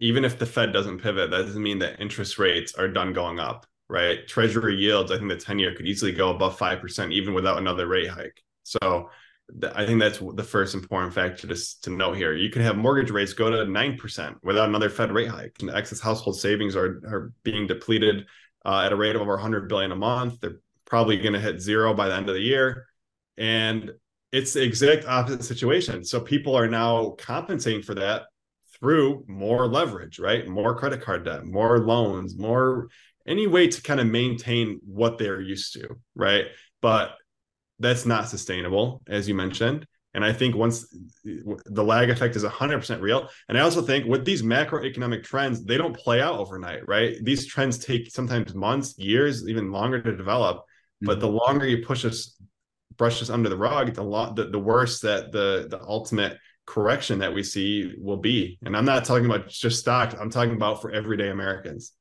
even if the Fed doesn't pivot, that doesn't mean that interest rates are done going up, right? Treasury yields, I think the 10-year could easily go above 5% even without another rate hike. So I think that's the first important factor to note here. You can have mortgage rates go to 9% without another Fed rate hike. And excess household savings are being depleted at a rate of over $100 billion a month. They're probably going to hit zero by the end of the year. And it's the exact opposite situation. So people are now compensating for that through more leverage, right? More credit card debt, more loans, more any way to kind of maintain what they're used to, right? But that's not sustainable, as you mentioned. And I think once the lag effect is 100% real. And I also think with these macroeconomic trends, they don't play out overnight, right? These trends take sometimes months, years, even longer to develop. But the longer you brush us under the rug, the worse that the ultimate correction that we see will be. And I'm not talking about just stocks. I'm talking about for everyday Americans.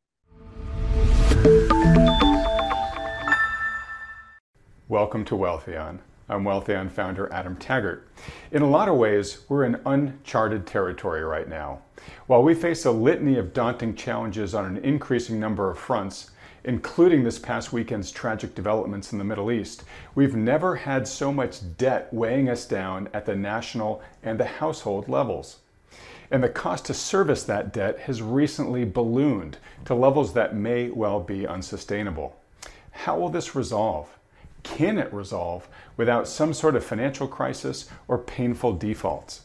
Welcome to Wealthion. I'm Wealthion founder Adam Taggart. In a lot of ways, we're in uncharted territory right now. While we face a litany of daunting challenges on an increasing number of fronts, including this past weekend's tragic developments in the Middle East, we've never had so much debt weighing us down at the national and the household levels. And the cost to service that debt has recently ballooned to levels that may well be unsustainable. How will this resolve? Can it resolve without some sort of financial crisis or painful defaults?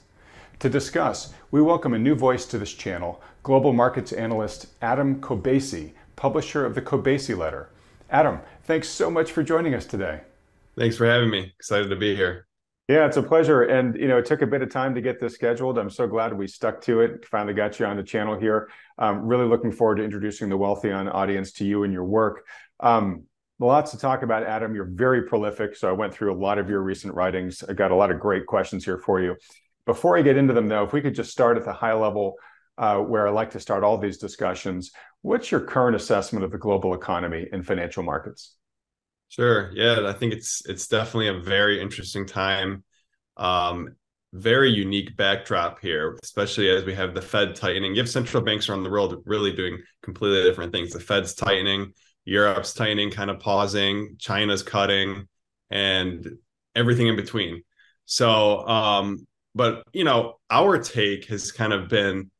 To discuss, we welcome a new voice to this channel, global markets analyst Adam Kobeissi, publisher of the Kobeissi Letter. Adam, thanks so much for joining us today. Thanks for having me. Excited to be here. Yeah, it's a pleasure. And, you know, it took a bit of time to get this scheduled. I'm so glad we stuck to it. Finally got you on the channel here. Really looking forward to introducing the Wealthion audience to you and your work. Lots to talk about, Adam. You're very prolific. So I went through a lot of your recent writings. I got a lot of great questions here for you. Before I get into them, though, if we could just start at the high level, where I like to start all these discussions. What's your current assessment of the global economy and financial markets? Sure. Yeah, I think it's definitely a very interesting time. Very unique backdrop here, especially as we have the Fed tightening. You have central banks around the world really doing completely different things. The Fed's tightening, Europe's tightening, kind of pausing, China's cutting, and everything in between. So, but, you know, our take has kind of been,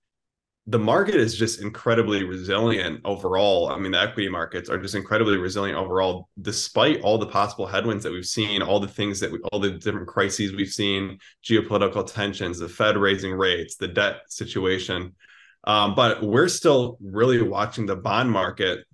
the market is just incredibly resilient overall. I mean, the equity markets are just incredibly resilient overall, despite all the possible headwinds that we've seen, all the things that all the different crises we've seen, geopolitical tensions, the Fed raising rates, the debt situation. But we're still really watching the bond market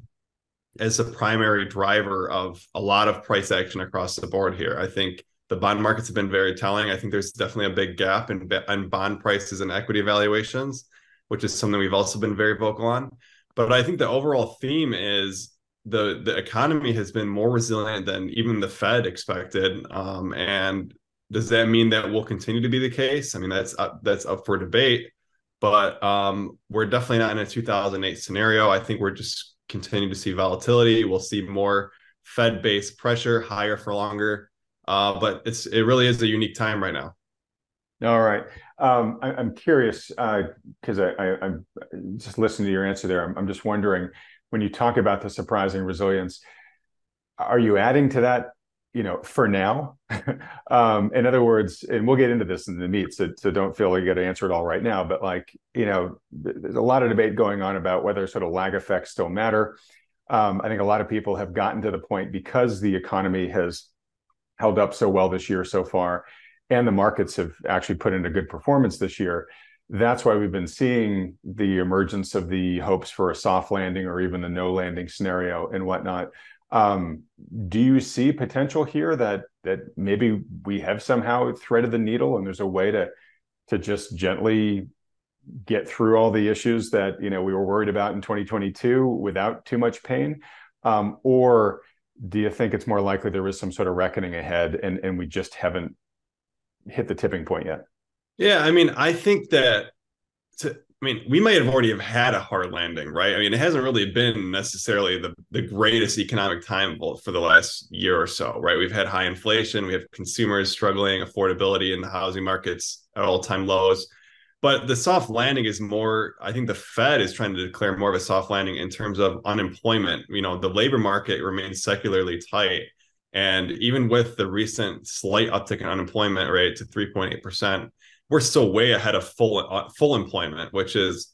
as the primary driver of a lot of price action across the board here. I think the bond markets have been very telling. I think there's definitely a big gap in bond prices and equity valuations, which is something we've also been very vocal on. But I think the overall theme is the economy has been more resilient than even the Fed expected. And does that mean that will continue to be the case? I mean, that's up for debate, but we're definitely not in a 2008 scenario. I think we're just continuing to see volatility. We'll see more Fed-based pressure, higher for longer. But it really is a unique time right now. All right. I'm curious because I'm just listening to your answer there. I'm just wondering, when you talk about the surprising resilience, are you adding to that, you know, for now? In other words, and we'll get into this in the meat, so don't feel like you got to answer it all right now. But, like, you know, there's a lot of debate going on about whether sort of lag effects still matter. I think a lot of people have gotten to the point, because the economy has held up so well this year so far, and the markets have actually put in a good performance this year. That's why we've been seeing the emergence of the hopes for a soft landing or even the no landing scenario and whatnot. Do you see potential here that maybe we have somehow threaded the needle and there's a way to just gently get through all the issues that, you know, we were worried about in 2022 without too much pain? Or do you think it's more likely there is some sort of reckoning ahead and we just haven't hit the tipping point yet? Yeah, I mean, I think that, we might have already had a hard landing, right? I mean, it hasn't really been necessarily the greatest economic time for the last year or so, right? We've had high inflation, we have consumers struggling, affordability in the housing markets at all-time lows. But the soft landing is more, I think the Fed is trying to declare more of a soft landing in terms of unemployment. You know, the labor market remains secularly tight. And even with the recent slight uptick in unemployment rate to 3.8%, we're still way ahead of full employment, which is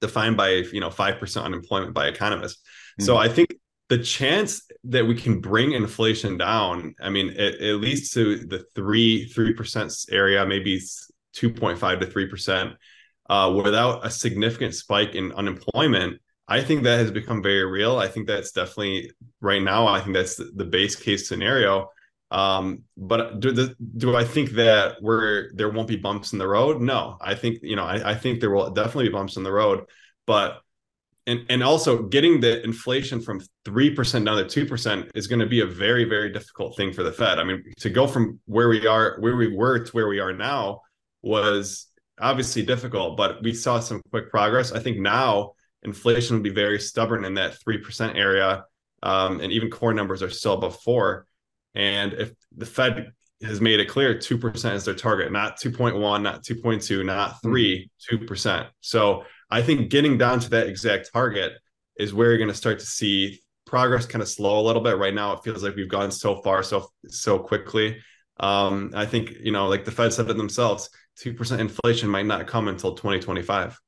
defined by, 5% unemployment by economists. Mm-hmm. So I think the chance that we can bring inflation down, I mean, at least to the 3% area, maybe 2.5 to 3%, without a significant spike in unemployment, I think that has become very real. I think that's definitely right now. I think that's the base case scenario. But do I think that there won't be bumps in the road? No, I think, I think there will definitely be bumps in the road, but and also getting the inflation from 3% down to 2% is going to be a very, very difficult thing for the Fed. I mean, to go from where we were to where we are now was obviously difficult, but we saw some quick progress. I think now inflation will be very stubborn in that 3% area. And even core numbers are still above 4%. And if the Fed has made it clear, 2% is their target, not 2.1, not 2.2, not 3, 2%. So I think getting down to that exact target is where you're going to start to see progress kind of slow a little bit. Right now, it feels like we've gone so far so quickly. I think, like the Fed said it themselves, 2% inflation might not come until 2025.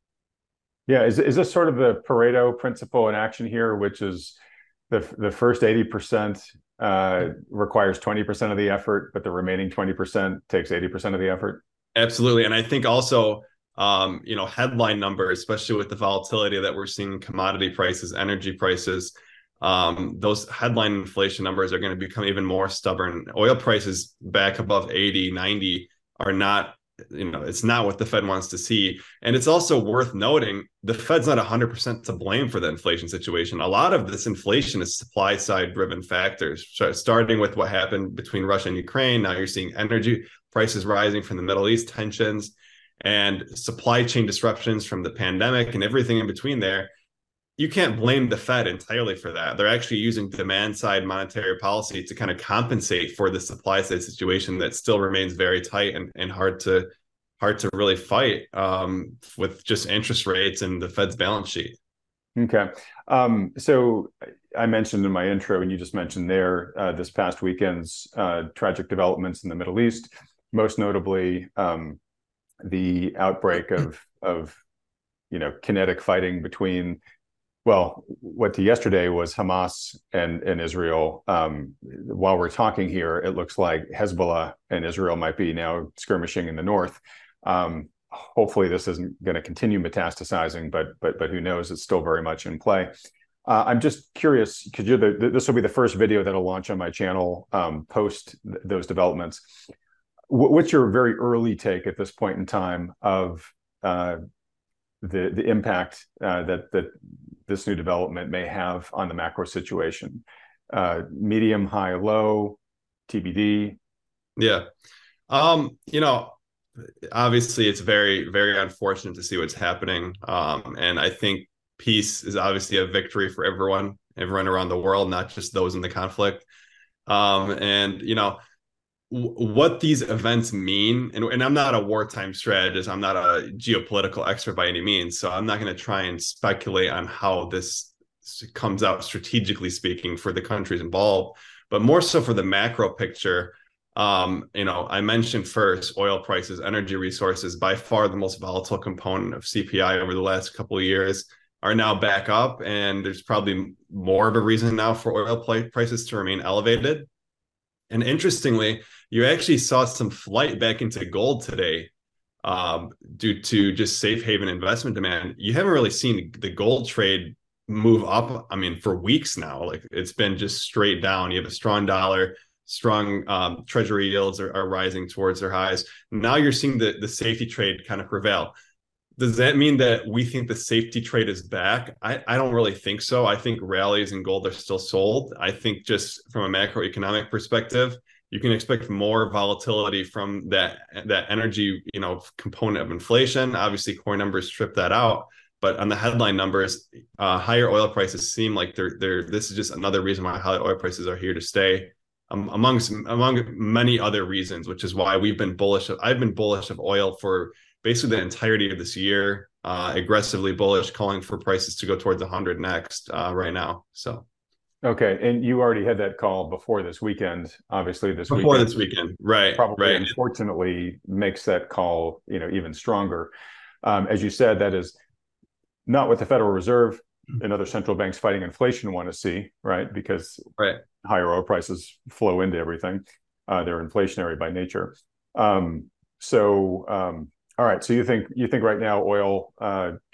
Yeah. Is this sort of the Pareto principle in action here, which is the first 80% requires 20% of the effort, but the remaining 20% takes 80% of the effort? Absolutely. And I think also, headline numbers, especially with the volatility that we're seeing in commodity prices, energy prices, those headline inflation numbers are going to become even more stubborn. Oil prices back above 80, 90 are not, it's not what the Fed wants to see. And it's also worth noting, the Fed's not 100% to blame for the inflation situation. A lot of this inflation is supply side driven factors, starting with what happened between Russia and Ukraine. Now you're seeing energy prices rising from the Middle East tensions and supply chain disruptions from the pandemic and everything in between there. You can't blame the Fed entirely for that. They're actually using demand side monetary policy to kind of compensate for the supply side situation that still remains very tight and hard to really fight with just interest rates and the Fed's balance sheet. Okay. So I mentioned in my intro, and you just mentioned there, this past weekend's tragic developments in the Middle East, most notably the outbreak of kinetic fighting between, well, what to yesterday was Hamas and Israel. While we're talking here, it looks like Hezbollah and Israel might be now skirmishing in the north. Hopefully, this isn't going to continue metastasizing, but who knows? It's still very much in play. I'm just curious, because this will be the first video that'll launch on my channel post those developments. What's your very early take at this point in time of the impact that this new development may have on the macro situation? Medium, high, low, TBD? Yeah. Obviously it's very, very unfortunate to see what's happening. And I think peace is obviously a victory for everyone around the world, not just those in the conflict. What these events mean, and I'm not a wartime strategist, I'm not a geopolitical expert by any means, so I'm not going to try and speculate on how this comes out strategically speaking for the countries involved, but more so for the macro picture. I mentioned first oil prices, energy resources, by far the most volatile component of CPI over the last couple of years, are now back up, and there's probably more of a reason now for oil prices to remain elevated. And interestingly, you actually saw some flight back into gold today due to just safe haven investment demand. You haven't really seen the gold trade move up, for weeks now. Like, it's been just straight down. You have a strong dollar, strong treasury yields are rising towards their highs. Now you're seeing the safety trade kind of prevail. Does that mean that we think the safety trade is back? I don't really think so. I think rallies in gold are still sold. I think just from a macroeconomic perspective, you can expect more volatility from that energy, component of inflation. Obviously, core numbers strip that out, but on the headline numbers, higher oil prices seem like they're. This is just another reason why high oil prices are here to stay, among many other reasons, which is why I've been bullish of oil for basically the entirety of this year, aggressively bullish, calling for prices to go towards 100 next right now. So. Okay. And you already had that call before this weekend, obviously this weekend. Before this weekend, right. Probably, right. Unfortunately, makes that call, you know, even stronger. As you said, that is not what the Federal Reserve and other central banks fighting inflation want to see, right? Because higher oil prices flow into everything. They're inflationary by nature. All right. So you think right now oil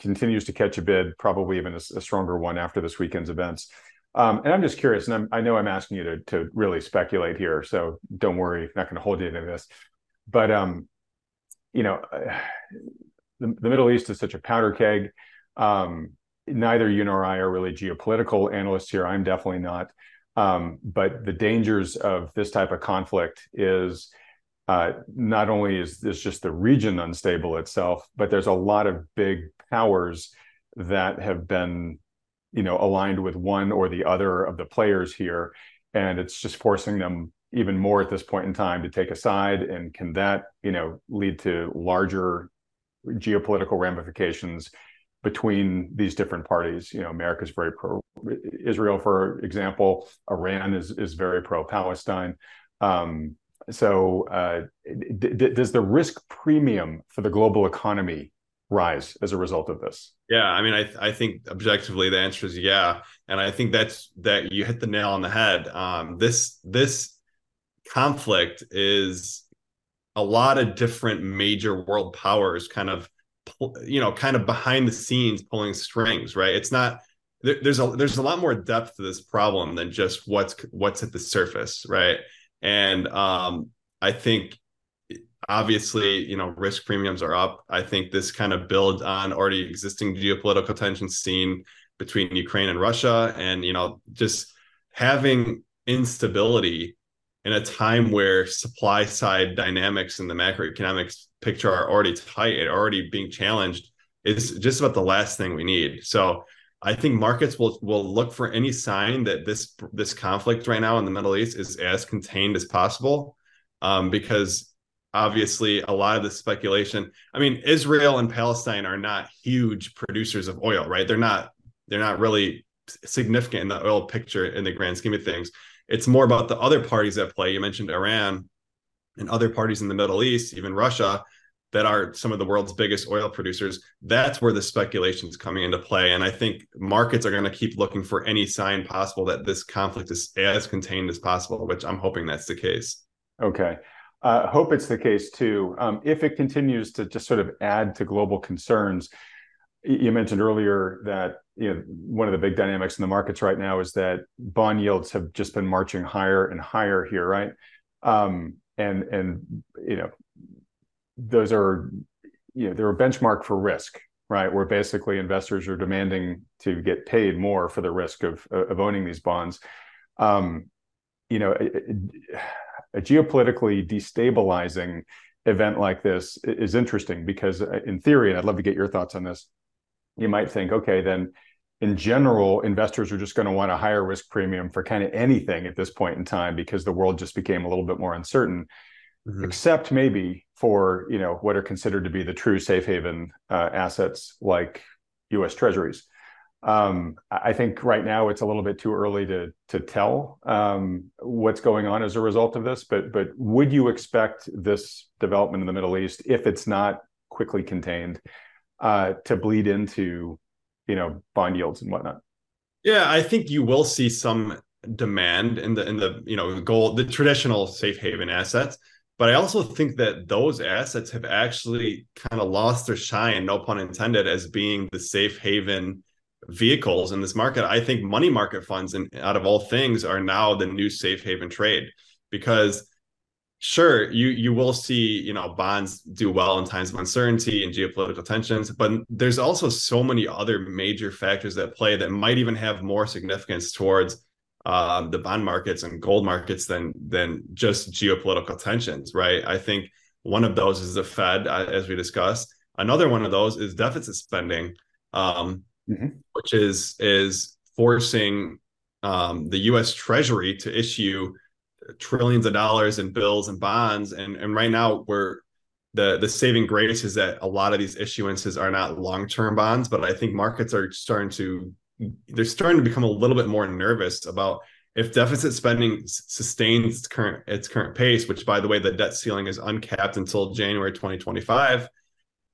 continues to catch a bid, probably even a stronger one after this weekend's events. And I'm just curious, and I know I'm asking you to really speculate here, so don't worry, not going to hold you to this. But, you know, the Middle East is such a powder keg. Neither you nor I are really geopolitical analysts here. I'm definitely not. But the dangers of this type of conflict is not only is just the region unstable itself, but there's a lot of big powers that have been, you know, aligned with one or the other of the players here. And it's just forcing them even more at this point in time to take a side. And can that, you know, lead to larger geopolitical ramifications between these different parties? You know, America's very pro-Israel, for example. Iran is very pro-Palestine. Does the risk premium for the global economy rise as a result of this? Yeah, I mean, I think objectively the answer is yeah, and I think that you hit the nail on the head. This conflict is a lot of different major world powers kind of behind the scenes pulling strings, right? It's not there's a lot more depth to this problem than just what's at the surface, right? And I think, obviously, you know, risk premiums are up. I think this kind of builds on already existing geopolitical tensions seen between Ukraine and Russia. And, you know, just having instability in a time where supply side dynamics in the macroeconomics picture are already tight and already being challenged is just about the last thing we need. So I think markets will look for any sign that this conflict right now in the Middle East is as contained as possible, because obviously, a lot of the speculation. I mean, Israel and Palestine are not huge producers of oil, right? They're not really significant in the oil picture in the grand scheme of things. It's more about the other parties at play. You mentioned Iran and other parties in the Middle East, even Russia, that are some of the world's biggest oil producers. That's where the speculation is coming into play. And I think markets are going to keep looking for any sign possible that this conflict is as contained as possible, which I'm hoping that's the case. Okay. Hope it's the case too. If it continues to just sort of add to global concerns, you mentioned earlier that, you know, one of the big dynamics in the markets right now is that bond yields have just been marching higher and higher here, right? And you know, those are, you know, they're a benchmark for risk, right? Where basically investors are demanding to get paid more for the risk of owning these bonds. You know, a geopolitically destabilizing event like this is interesting because, in theory, and I'd love to get your thoughts on this, you might think, okay, then in general, investors are just going to want a higher risk premium for kind of anything at this point in time because the world just became a little bit more uncertain, except maybe for, you know, what are considered to be the true safe haven assets like U.S. Treasuries. I think right now it's a little bit too early to tell what's going on as a result of this, but would you expect this development in the Middle East, if it's not quickly contained, to bleed into, you know, bond yields and whatnot? Yeah, I think you will see some demand in the you know, gold, the traditional safe haven assets. But I also think that those assets have actually kind of lost their shine, no pun intended, as being the safe haven vehicles in this market. I think money market funds, and out of all things, are now the new safe haven trade, because sure, you will see, you know, bonds do well in times of uncertainty and geopolitical tensions, but there's also so many other major factors that play that might even have more significance towards the bond markets and gold markets than just geopolitical tensions, right? I think one of those is the Fed, as we discussed. Another one of those is deficit spending, which is forcing the U.S. Treasury to issue trillions of dollars in bills and bonds. And right now, the saving grace is that a lot of these issuances are not long-term bonds, but I think markets are starting to become a little bit more nervous about if deficit spending sustains its current pace, which, by the way, the debt ceiling is uncapped until January 2025.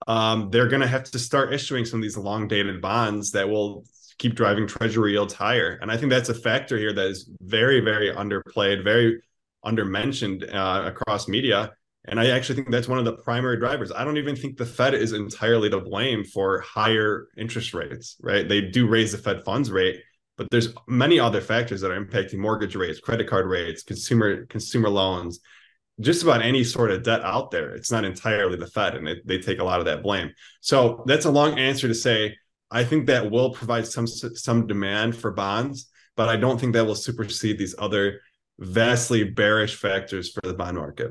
They're going to have to start issuing some of these long-dated bonds that will keep driving treasury yields higher. And I think that's a factor here that is very, very underplayed, very undermentioned across media. And I actually think that's one of the primary drivers. I don't even think the Fed is entirely to blame for higher interest rates, right? They do raise the Fed funds rate, but there's many other factors that are impacting mortgage rates, credit card rates, consumer loans, just about any sort of debt out there. It's not entirely the Fed, and they take a lot of that blame. So that's a long answer to say, I think that will provide some demand for bonds, but I don't think that will supersede these other vastly bearish factors for the bond market.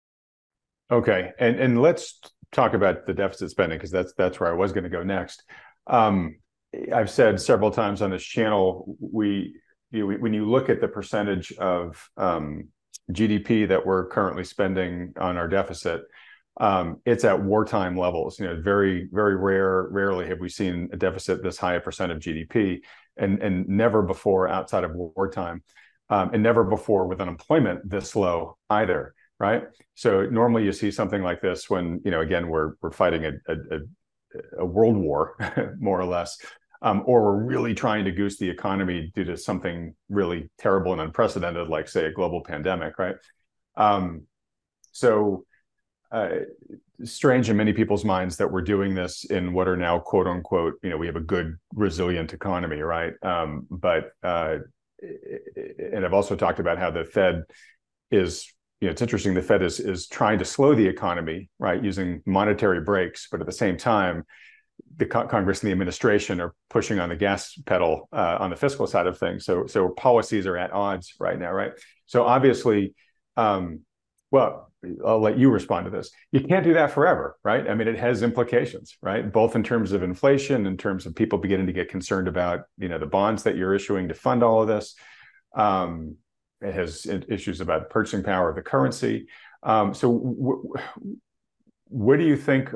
Okay, and let's talk about the deficit spending, because that's where I was going to go next. I've said several times on this channel, we when you look at the percentage of GDP that we're currently spending on our deficit, it's at wartime levels. You know, very, very rarely have we seen a deficit this high a percent of GDP, and never before outside of wartime, and never before with unemployment this low either. Right. So normally you see something like this when, you know, again, we're fighting a world war, more or less, or we're really trying to goose the economy due to something really terrible and unprecedented, like, say, a global pandemic. Right. Strange in many people's minds that we're doing this in what are now, quote unquote, you know, we have a good, resilient economy. Right. And I've also talked about how the Fed is, you know, it's interesting, the Fed is trying to slow the economy, right, using monetary brakes, but at the same time, the Congress and the administration are pushing on the gas pedal on the fiscal side of things. So policies are at odds right now, right? So obviously, well, I'll let you respond to this. You can't do that forever, right? I mean, it has implications, right? Both in terms of inflation, in terms of people beginning to get concerned about, you know, the bonds that you're issuing to fund all of this. It has issues about purchasing power of the currency. What do you think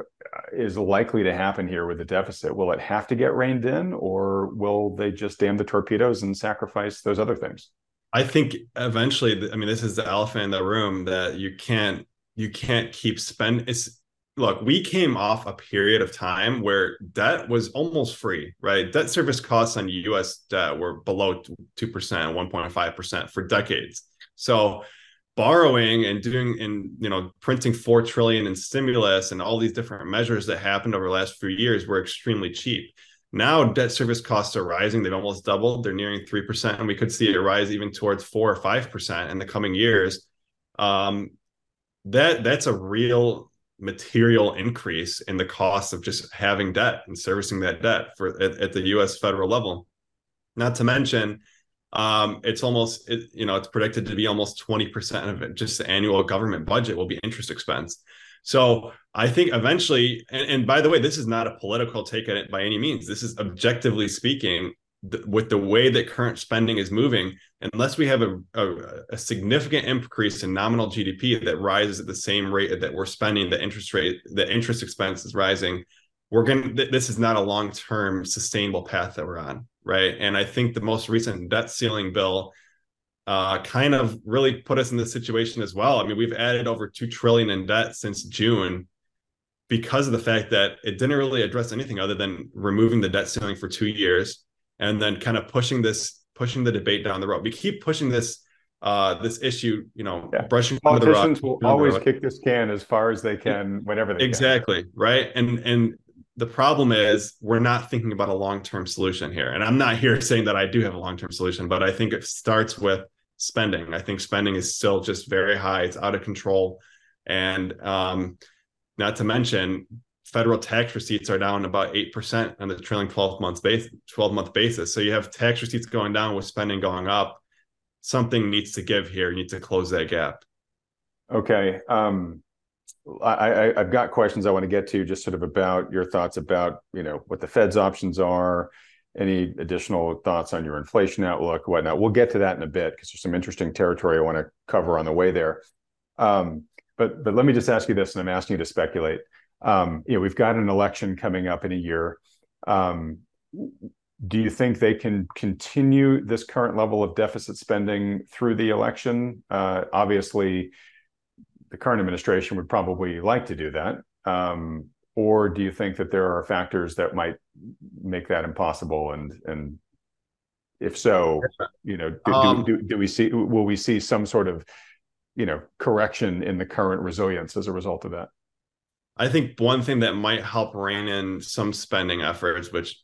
is likely to happen here with the deficit? Will it have to get reined in, or will they just damn the torpedoes and sacrifice those other things? I think eventually, I mean, this is the elephant in the room that you can't keep spending. Look, we came off a period of time where debt was almost free, right? Debt service costs on U.S. debt were below 2%, 1.5% for decades. So borrowing and printing $4 trillion in stimulus and all these different measures that happened over the last few years were extremely cheap. Now debt service costs are rising. They've almost doubled. They're nearing 3%, and we could see it rise even towards 4 or 5% in the coming years. That's a real material increase in the cost of just having debt and servicing that debt at the U.S. federal level. Not to mention, it's predicted to be almost 20% of it, just the annual government budget will be interest expense. So I think eventually, and by the way, this is not a political take on it by any means. This is objectively speaking, with the way that current spending is moving, unless we have a significant increase in nominal GDP that rises at the same rate that we're spending, the interest expense is rising, this is not a long-term sustainable path that we're on, right? And I think the most recent debt ceiling bill kind of really put us in this situation as well. I mean, we've added over $2 trillion in debt since June, because of the fact that it didn't really address anything other than removing the debt ceiling for 2 years, and then kind of pushing the debate down the road. We keep pushing this issue, brushing under the rug. Politicians will always kick this can as far as they can, whenever they can. Exactly, right? And the problem is we're not thinking about a long-term solution here. And I'm not here saying that I do have a long-term solution, but I think it starts with spending. I think spending is still just very high. It's out of control. And Not to mention, federal tax receipts are down about 8% on the trailing 12-month basis. So you have tax receipts going down with spending going up. Something needs to give here. You need to close that gap. Okay. I've got questions I want to get to, just sort of about your thoughts about, you know, what the Fed's options are, any additional thoughts on your inflation outlook, whatnot. We'll get to that in a bit because there's some interesting territory I want to cover on the way there. But let me just ask you this, and I'm asking you to speculate. You know, we've got an election coming up in a year. Do you think they can continue this current level of deficit spending through the election? Obviously, the current administration would probably like to do that. Or do you think that there are factors that might make that impossible? And if so, you know, will we see some sort of, you know, correction in the current resilience as a result of that? I think one thing that might help rein in some spending efforts, which is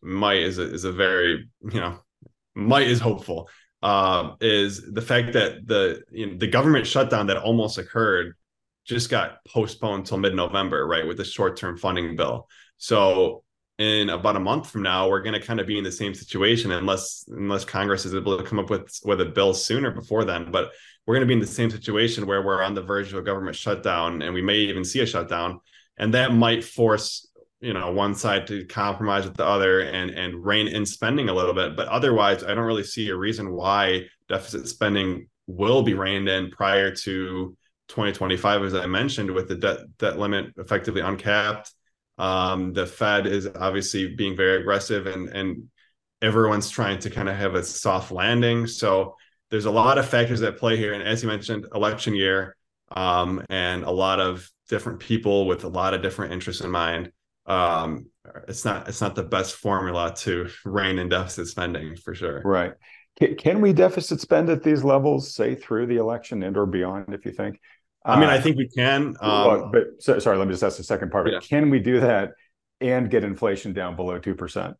hopeful, is the fact that the government shutdown that almost occurred just got postponed till mid-November, right, with the short-term funding bill. So in about a month from now, we're going to kind of be in the same situation unless Congress is able to come up with a bill sooner before then. But we're going to be in the same situation where we're on the verge of a government shutdown, and we may even see a shutdown. And that might force, you know, one side to compromise with the other and rein in spending a little bit. But otherwise, I don't really see a reason why deficit spending will be reined in prior to 2025, as I mentioned, with the debt limit effectively uncapped. The Fed is obviously being very aggressive, and everyone's trying to kind of have a soft landing. So there's a lot of factors at play here. And as you mentioned, election year, and a lot of different people with a lot of different interests in mind. It's not the best formula to rein in deficit spending, for sure. Right. Can we deficit spend at these levels, say through the election and or beyond, if you think? I mean, I think we can. Sorry, let me just ask the second part. Yeah. Can we do that and get inflation down below 2%?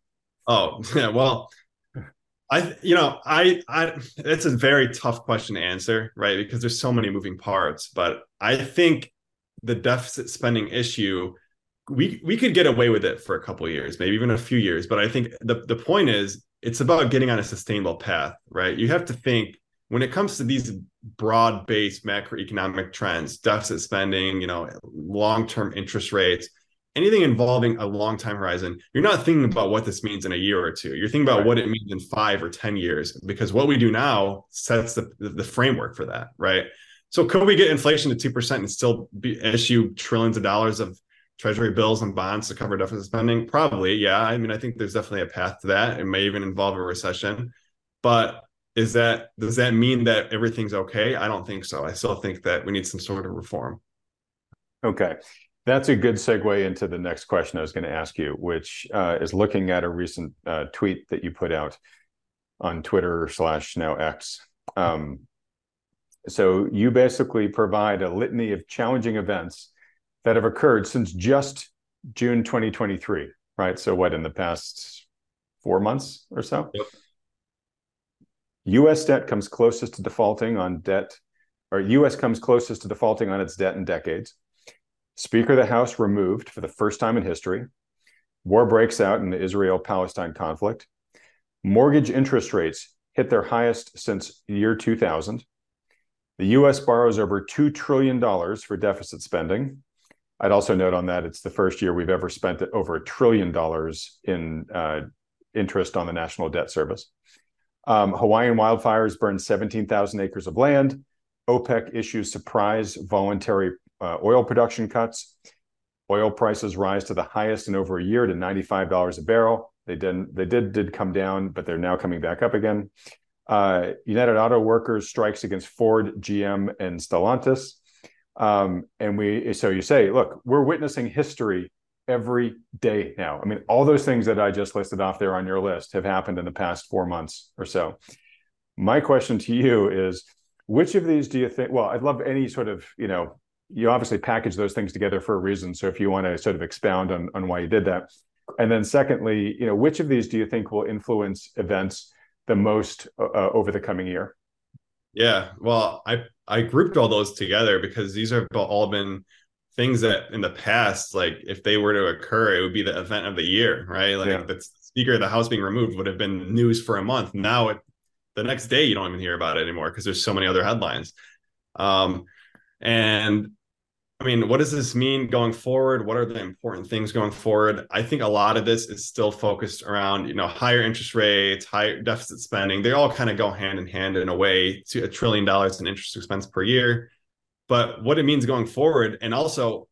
Oh, yeah. Well, it's a very tough question to answer, right? Because there's so many moving parts. But I think the deficit spending issue, we could get away with it for a couple of years, maybe even a few years. But I think the point is, it's about getting on a sustainable path, right? You have to think, when it comes to these broad-based macroeconomic trends, deficit spending, you know, long-term interest rates, anything involving a long time horizon, you're not thinking about what this means in a year or two. You're thinking about what it means in 5 or 10 years, because what we do now sets the framework for that, right? So could we get inflation to 2% and still issue trillions of dollars of Treasury bills and bonds to cover deficit spending? Probably, yeah. I mean, I think there's definitely a path to that. It may even involve a recession. But does that mean that everything's okay? I don't think so. I still think that we need some sort of reform. Okay. That's a good segue into the next question I was going to ask you, which is looking at a recent tweet that you put out on Twitter /X. So you basically provide a litany of challenging events that have occurred since just June 2023, right? So what, in the past 4 months or so? Yep. U.S. comes closest to defaulting on its debt in decades. Speaker of the House removed for the first time in history. War breaks out in the Israel-Palestine conflict. Mortgage interest rates hit their highest since the year 2000. The U.S. borrows over $2 trillion for deficit spending. I'd also note on that it's the first year we've ever spent over $1 trillion in interest on the national debt service. Hawaiian wildfires burn 17,000 acres of land. OPEC issues surprise voluntary oil production cuts. Oil prices rise to the highest in over a year to $95 a barrel. They did come down, but they're now coming back up again. United Auto Workers strikes against Ford, GM, and Stellantis. So you say, look, we're witnessing history every day now. I mean, all those things that I just listed off there on your list have happened in the past 4 months or so. My question to you is, which of these do you think, well, I'd love any sort of, you know, you obviously package those things together for a reason. So if you want to sort of expound on why you did that. And then secondly, you know, which of these do you think will influence events the most over the coming year? Yeah, well, I grouped all those together because these have all been things that in the past, like if they were to occur, it would be the event of the year, right? Like the Speaker of the House being removed would have been news for a month. Now the next day you don't even hear about it anymore because there's so many other headlines. And I mean, what does this mean going forward? What are the important things going forward? I think a lot of this is still focused around, you know, higher interest rates, higher deficit spending. They all kind of go hand in hand in a way to $1 trillion in interest expense per year. But what it means going forward, and also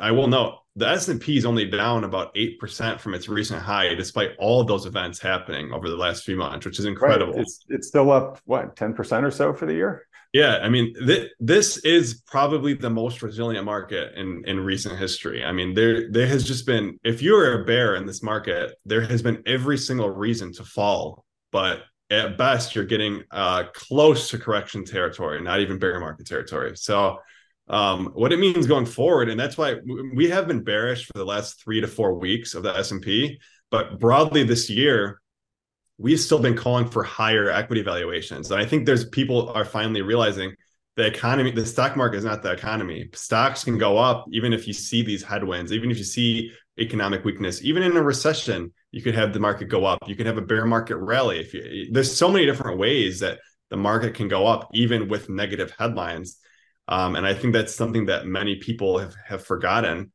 I will note the S&P is only down about 8% from its recent high, despite all of those events happening over the last few months, which is incredible. Right. It's still up, what, 10% or so for the year? Yeah, I mean, this is probably the most resilient market in recent history. I mean, there has just been, if you're a bear in this market, there has been every single reason to fall, but at best, you're getting close to correction territory, not even bear market territory. So what it means going forward, and that's why we have been bearish for the last 3 to 4 weeks of the S&P, but broadly this year, we've still been calling for higher equity valuations. And I think people are finally realizing the economy, the stock market is not the economy. Stocks can go up even if you see these headwinds, even if you see economic weakness, even in a recession. You could have the market go up. You could have a bear market rally. There's so many different ways that the market can go up, even with negative headlines. And I think that's something that many people have forgotten.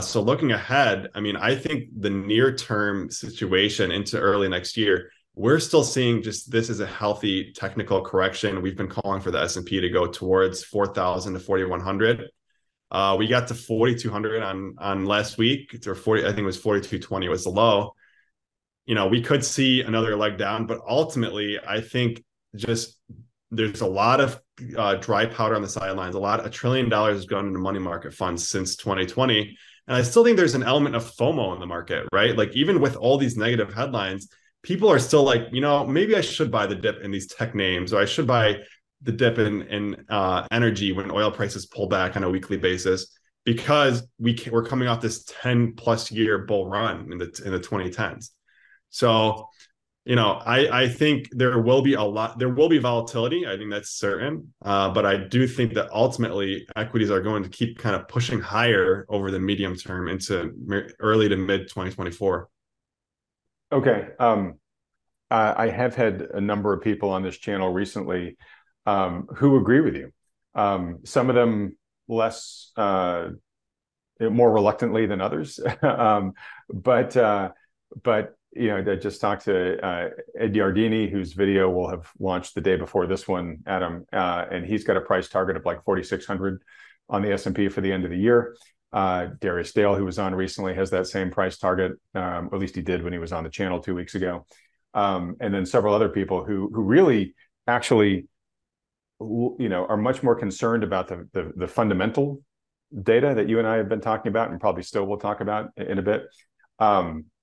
So looking ahead, I mean, I think the near-term situation into early next year, we're still seeing just this is a healthy technical correction. We've been calling for the S&P to go towards 4,000 to 4,100. We got to 4,200 on last week, or 40, I think it was 4,220 was the low. You know, we could see another leg down, but ultimately I think just there's a lot of dry powder on the sidelines. $1 trillion has gone into money market funds since 2020. And I still think there's an element of FOMO in the market, right? Like even with all these negative headlines, people are still like, you know, maybe I should buy the dip in these tech names, or I should buy the dip in energy when oil prices pull back on a weekly basis, because we're coming off this 10 plus year bull run in the 2010s. So, you know, I think there will be volatility. I think that's certain. But I do think that ultimately equities are going to keep kind of pushing higher over the medium term into early to mid 2024. Okay. I have had a number of people on this channel recently who agree with you. Some of them less, more reluctantly than others. But you know, I just talked to Ed Yardini, whose video will have launched the day before this one, Adam, and he's got a price target of like 4,600 on the S&P for the end of the year. Darius Dale, who was on recently, has that same price target, or at least he did when he was on the channel 2 weeks ago. And then several other people who really actually, you know, are much more concerned about the fundamental data that you and I have been talking about, and probably still will talk about in a bit.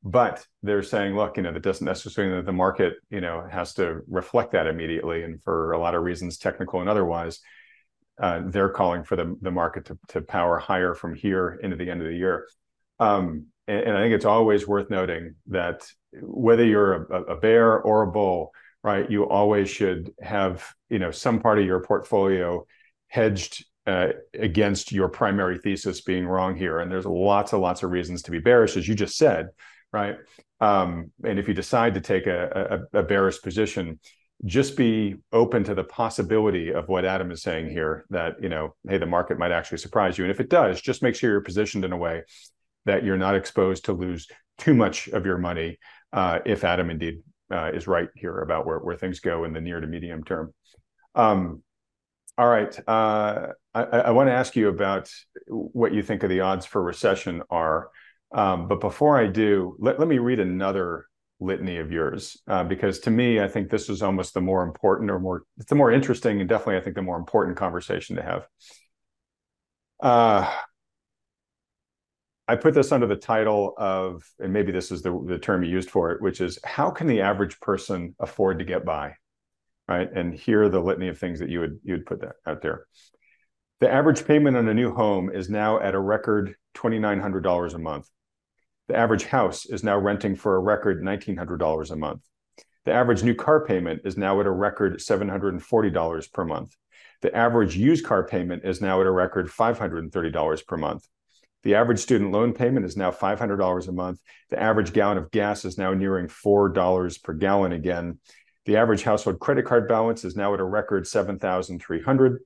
But they're saying, look, you know, that doesn't necessarily mean that the market, you know, has to reflect that immediately. And for a lot of reasons, technical and otherwise, they're calling for the market to power higher from here into the end of the year. And I think it's always worth noting that whether you're a bear or a bull, right, you always should have, you know, some part of your portfolio hedged against your primary thesis being wrong here. And there's lots of reasons to be bearish, as you just said, right? And if you decide to take a bearish position, just be open to the possibility of what Adam is saying here, that, you know, hey, the market might actually surprise you. And if it does, just make sure you're positioned in a way that you're not exposed to lose too much of your money if Adam indeed is right here about where things go in the near to medium term. All right. I want to ask you about what you think of the odds for recession are. But before I do, let me read another litany of yours, because to me, I think this is almost the more important, it's the more interesting, and definitely I think the more important conversation to have. I put this under the title of, and maybe this is the term you used for it, which is, how can the average person afford to get by, right? And here are the litany of things that you would put that out there. The average payment on a new home is now at a record $2,900 a month. The average house is now renting for a record $1,900 a month. The average new car payment is now at a record $740 per month. The average used car payment is now at a record $530 per month. The average student loan payment is now $500 a month. The average gallon of gas is now nearing $4 per gallon again. The average household credit card balance is now at a record $7,300.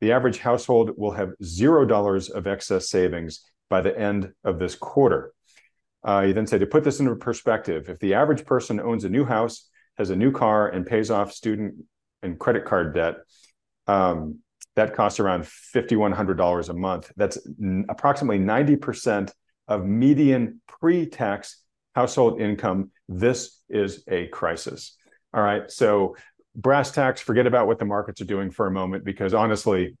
The average household will have $0 of excess savings by the end of this quarter. You then say, to put this into perspective, if the average person owns a new house, has a new car, and pays off student and credit card debt, that costs around $5,100 a month. That's approximately 90% of median pre-tax household income. This is a crisis. All right, so brass tacks, forget about what the markets are doing for a moment, because honestly,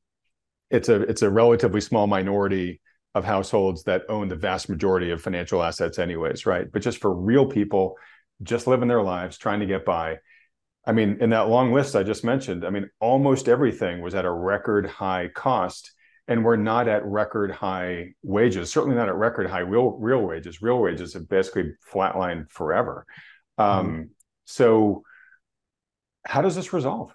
it's a relatively small minority of households that own the vast majority of financial assets anyways, right? But just for real people, just living their lives, trying to get by, I mean, in that long list I just mentioned, I mean, almost everything was at a record high cost, and we're not at record high wages, certainly not at record high real wages. Real wages have basically flatlined forever. So how does this resolve?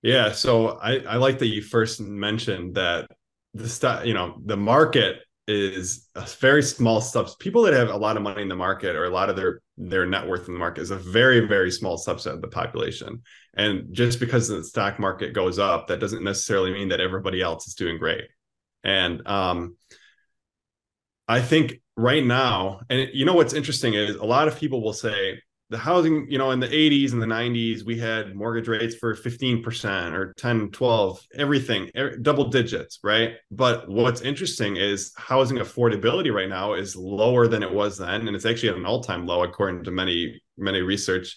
Yeah, so I like that you first mentioned that the market is a very small subset. People that have a lot of money in the market, or a lot of their net worth in the market, is a very, very small subset of the population. And just because the stock market goes up, that doesn't necessarily mean that everybody else is doing great. And I think right now, and you know, what's interesting is a lot of people will say the housing, you know, in the 80s and the 90s, we had mortgage rates for 15% or 10, 12, everything, double digits, right? But what's interesting is housing affordability right now is lower than it was then. And it's actually at an all-time low, according to many research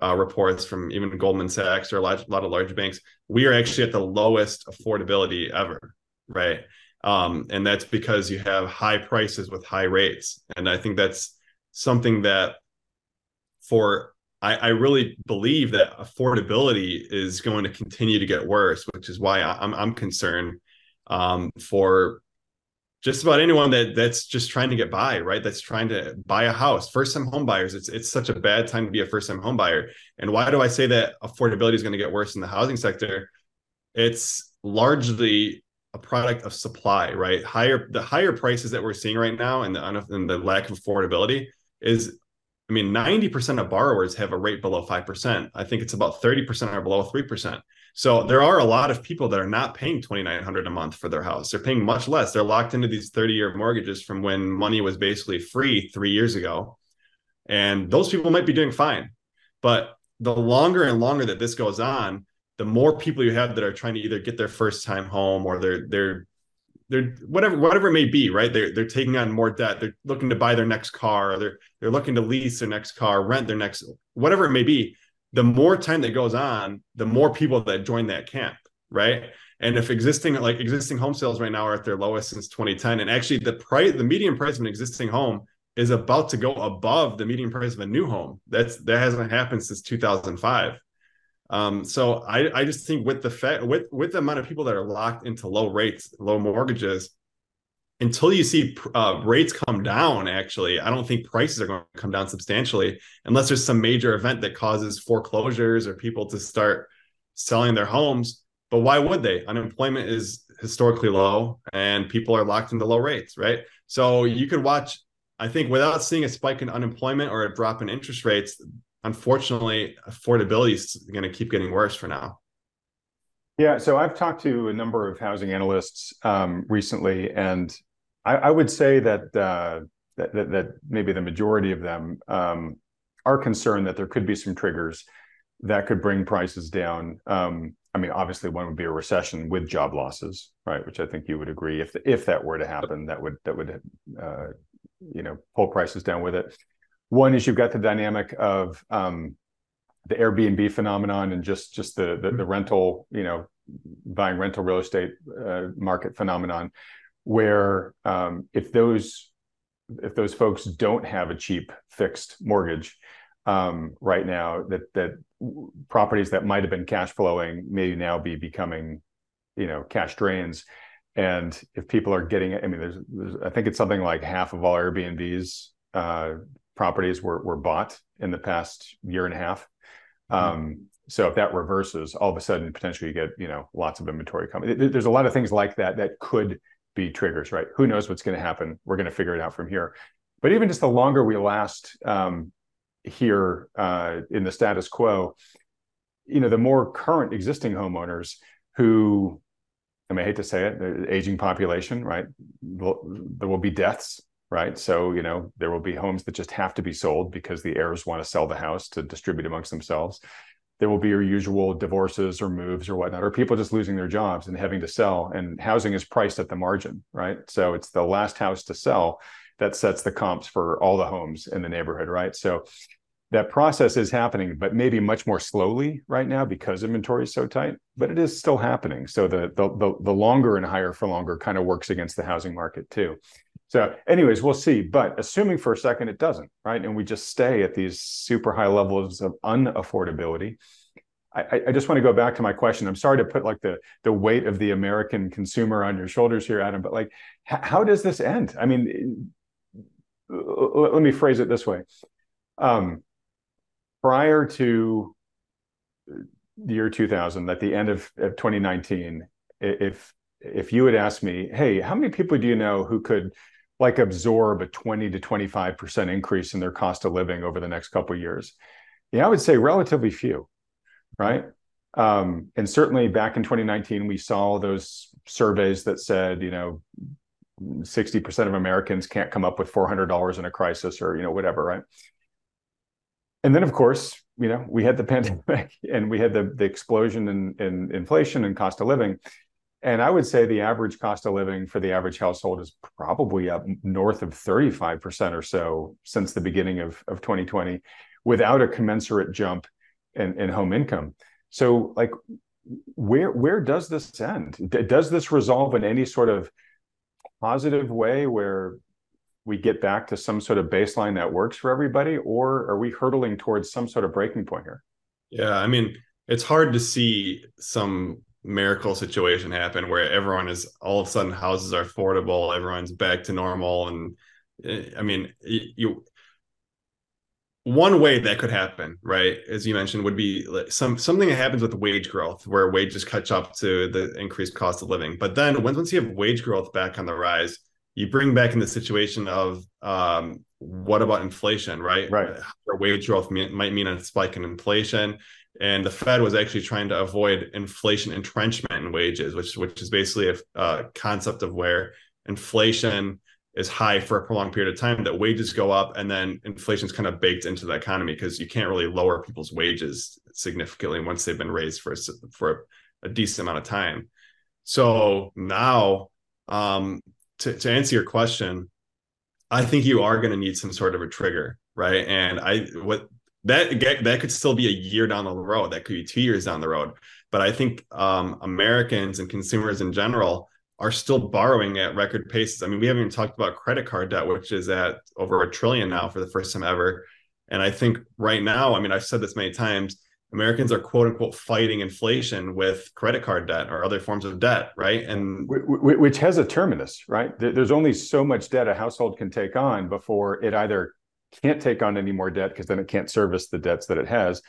reports from even Goldman Sachs or a lot of large banks. We are actually at the lowest affordability ever, right? And that's because you have high prices with high rates. And I think that's something that I really believe that affordability is going to continue to get worse, which is why I'm concerned for just about anyone that's just trying to get by, right? That's trying to buy a house. First-time home buyers, it's such a bad time to be a first-time home buyer. And why do I say that affordability is going to get worse in the housing sector? It's largely a product of supply, right? The higher prices that we're seeing right now, and the lack of affordability is, 90% of borrowers have a rate below 5%. I think it's about 30% are below 3%. So there are a lot of people that are not paying $2,900 a month for their house. They're paying much less. They're locked into these 30-year mortgages from when money was basically free 3 years ago. And those people might be doing fine. But the longer and longer that this goes on, the more people you have that are trying to either get their first-time home, or they're whatever it may be, right? They're taking on more debt. They're looking to buy their next car. They're looking to lease their next car, rent their next, whatever it may be. The more time that goes on, the more people that join that camp, right? And if existing home sales right now are at their lowest since 2010, and actually the median price of an existing home is about to go above the median price of a new home. That hasn't happened since 2005. So I just think with the amount of people that are locked into low rates, low mortgages, until you see rates come down, actually, I don't think prices are going to come down substantially, unless there's some major event that causes foreclosures or people to start selling their homes. But why would they? Unemployment is historically low, and people are locked into low rates, right? So you could watch, I think, without seeing a spike in unemployment or a drop in interest rates, unfortunately, affordability is going to keep getting worse for now. Yeah, so I've talked to a number of housing analysts recently, and I would say that maybe the majority of them are concerned that there could be some triggers that could bring prices down. Obviously, one would be a recession with job losses, right? Which I think you would agree, if that were to happen, that would pull prices down with it. One is you've got the dynamic of the Airbnb phenomenon, and just the rental, buying rental real estate market phenomenon, where if those folks don't have a cheap fixed mortgage right now, that properties that might have been cash flowing may now be becoming, cash drains. And if people are getting, I think it's something like half of all Airbnbs properties were bought in the past year and a half. So if that reverses, all of a sudden, potentially you get, lots of inventory coming. There's a lot of things like that that could be triggers, right? Who knows what's going to happen? We're going to figure it out from here. But even just the longer we last here in the status quo, the more current existing homeowners who, I hate to say it, the aging population, right? There will be deaths, right? So, there will be homes that just have to be sold because the heirs want to sell the house to distribute amongst themselves. There will be your usual divorces or moves or whatnot, or people just losing their jobs and having to sell. And housing is priced at the margin, right? So it's the last house to sell that sets the comps for all the homes in the neighborhood, right? So that process is happening, but maybe much more slowly right now because inventory is so tight, but it is still happening. So the longer and higher for longer kind of works against the housing market too. So anyways, we'll see, but assuming for a second it doesn't, right? And we just stay at these super high levels of unaffordability. I just want to go back to my question. I'm sorry to put the weight of the American consumer on your shoulders here, Adam, but how does this end? I mean, let me phrase it this way. Prior to the year 2000, at the end of 2019, if you had asked me, hey, how many people do you know who could absorb a 20 to 25% increase in their cost of living over the next couple of years? Yeah, I would say relatively few, right? And certainly back in 2019, we saw those surveys that said, 60% of Americans can't come up with $400 in a crisis or, whatever, right? And then, of course, we had the pandemic and we had the explosion in inflation and cost of living. And I would say the average cost of living for the average household is probably up north of 35% or so since the beginning of 2020 without a commensurate jump in home income. So where does this end? Does this resolve in any sort of positive way where we get back to some sort of baseline that works for everybody, or are we hurtling towards some sort of breaking point here? Yeah, I mean, it's hard to see some miracle situation happen where everyone is all of a sudden houses are affordable, everyone's back to normal. And I mean, one way that could happen, right, as you mentioned, would be something that happens with wage growth where wages catch up to the increased cost of living. But then once you have wage growth back on the rise, you bring back in the situation of what about inflation, right? Right. Our wage growth might mean a spike in inflation. And the Fed was actually trying to avoid inflation entrenchment in wages, which is basically a concept of where inflation is high for a prolonged period of time, that wages go up and then inflation is kind of baked into the economy because you can't really lower people's wages significantly once they've been raised for a decent amount of time. So now, to answer your question, I think you are going to need some sort of a trigger, right? And that could still be a year down the road. That could be 2 years down the road. But I think Americans and consumers in general are still borrowing at record paces. I mean, we haven't even talked about credit card debt, which is at over $1 trillion now for the first time ever. And I think right now, I mean, I've said this many times, Americans are quote unquote fighting inflation with credit card debt or other forms of debt, right? And which has a terminus, right? There's only so much debt a household can take on before it either can't take on any more debt because then it can't service the debts that it has,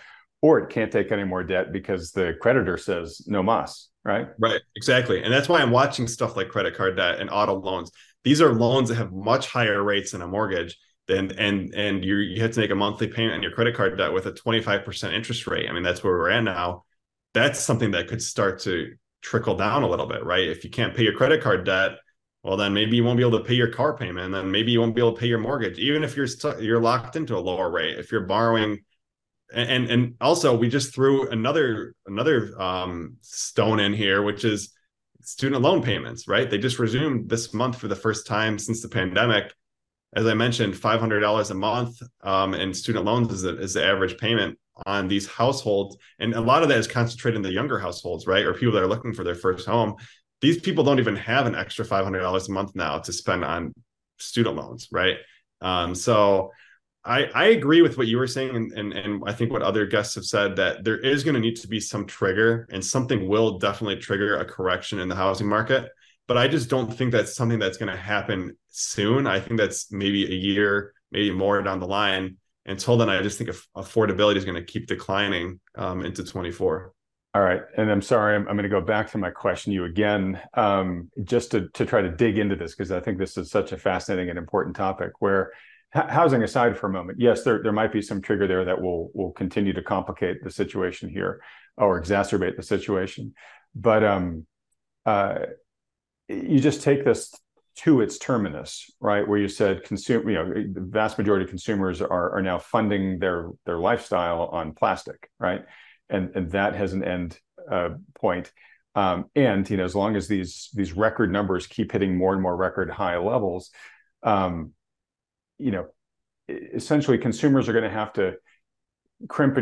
or it can't take any more debt because the creditor says no mas, right? Right, exactly. And that's why I'm watching stuff like credit card debt and auto loans. These are loans that have much higher rates than a mortgage. And you have to make a monthly payment on your credit card debt with a 25% interest rate. I mean, that's where we're at now. That's something that could start to trickle down a little bit, right? If you can't pay your credit card debt, well, then maybe you won't be able to pay your car payment. And then maybe you won't be able to pay your mortgage, even if you're locked into a lower rate, if you're borrowing. And also, we just threw another stone in here, which is student loan payments, right? They just resumed this month for the first time since the pandemic. As I mentioned, $500 a month in student loans is the average payment on these households. And a lot of that is concentrated in the younger households, right? Or people that are looking for their first home. These people don't even have an extra $500 a month now to spend on student loans, right? So I agree with what you were saying. And I think what other guests have said, that there is going to need to be some trigger, and something will definitely trigger a correction in the housing market. But I just don't think that's something that's going to happen soon. I think that's maybe a year, maybe more down the line. until then, I just think affordability is going to keep declining into 2024. All right. And I'm sorry, I'm going to go back to my question to you again, just to try to dig into this, because I think this is such a fascinating and important topic where housing aside for a moment, yes, there might be some trigger there that will continue to complicate the situation here or exacerbate the situation. But you just take this to its terminus, right? Where you said the vast majority of consumers are now funding their lifestyle on plastic, right? And that has an end point. And as long as these record numbers keep hitting more and more record high levels, essentially consumers are going to have to crimp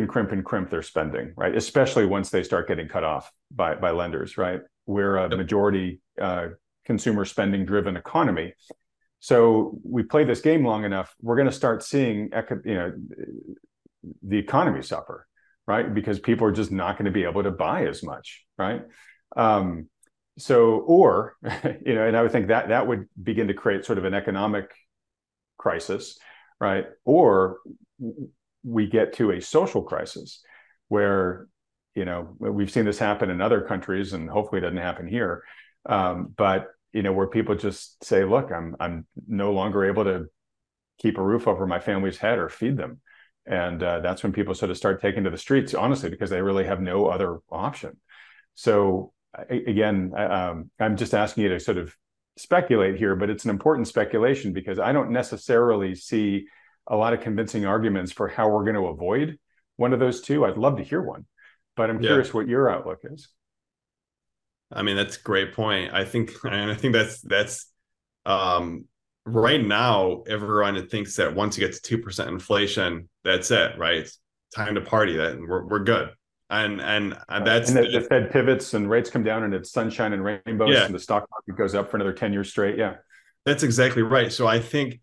their spending, right? Especially once they start getting cut off by lenders, right? We're a majority consumer spending driven economy. So we play this game long enough, we're going to start seeing the economy suffer, right? Because people are just not going to be able to buy as much, right? And I would think that would begin to create sort of an economic crisis, right? Or we get to a social crisis where, we've seen this happen in other countries and hopefully it doesn't happen here. But where people just say, look, I'm no longer able to keep a roof over my family's head or feed them. And that's when people sort of start taking to the streets, honestly, because they really have no other option. So again, I'm just asking you to sort of speculate here, but it's an important speculation because I don't necessarily see a lot of convincing arguments for how we're going to avoid one of those two. I'd love to hear one, but I'm curious what your outlook is. I mean, that's a great point. I think that's right now, everyone thinks that once you get to 2% inflation, that's it, right? It's time to party. That we're good. And that's the Fed pivots and rates come down and it's sunshine and rainbows and the stock market goes up for another 10 years straight. Yeah, that's exactly right. So I think,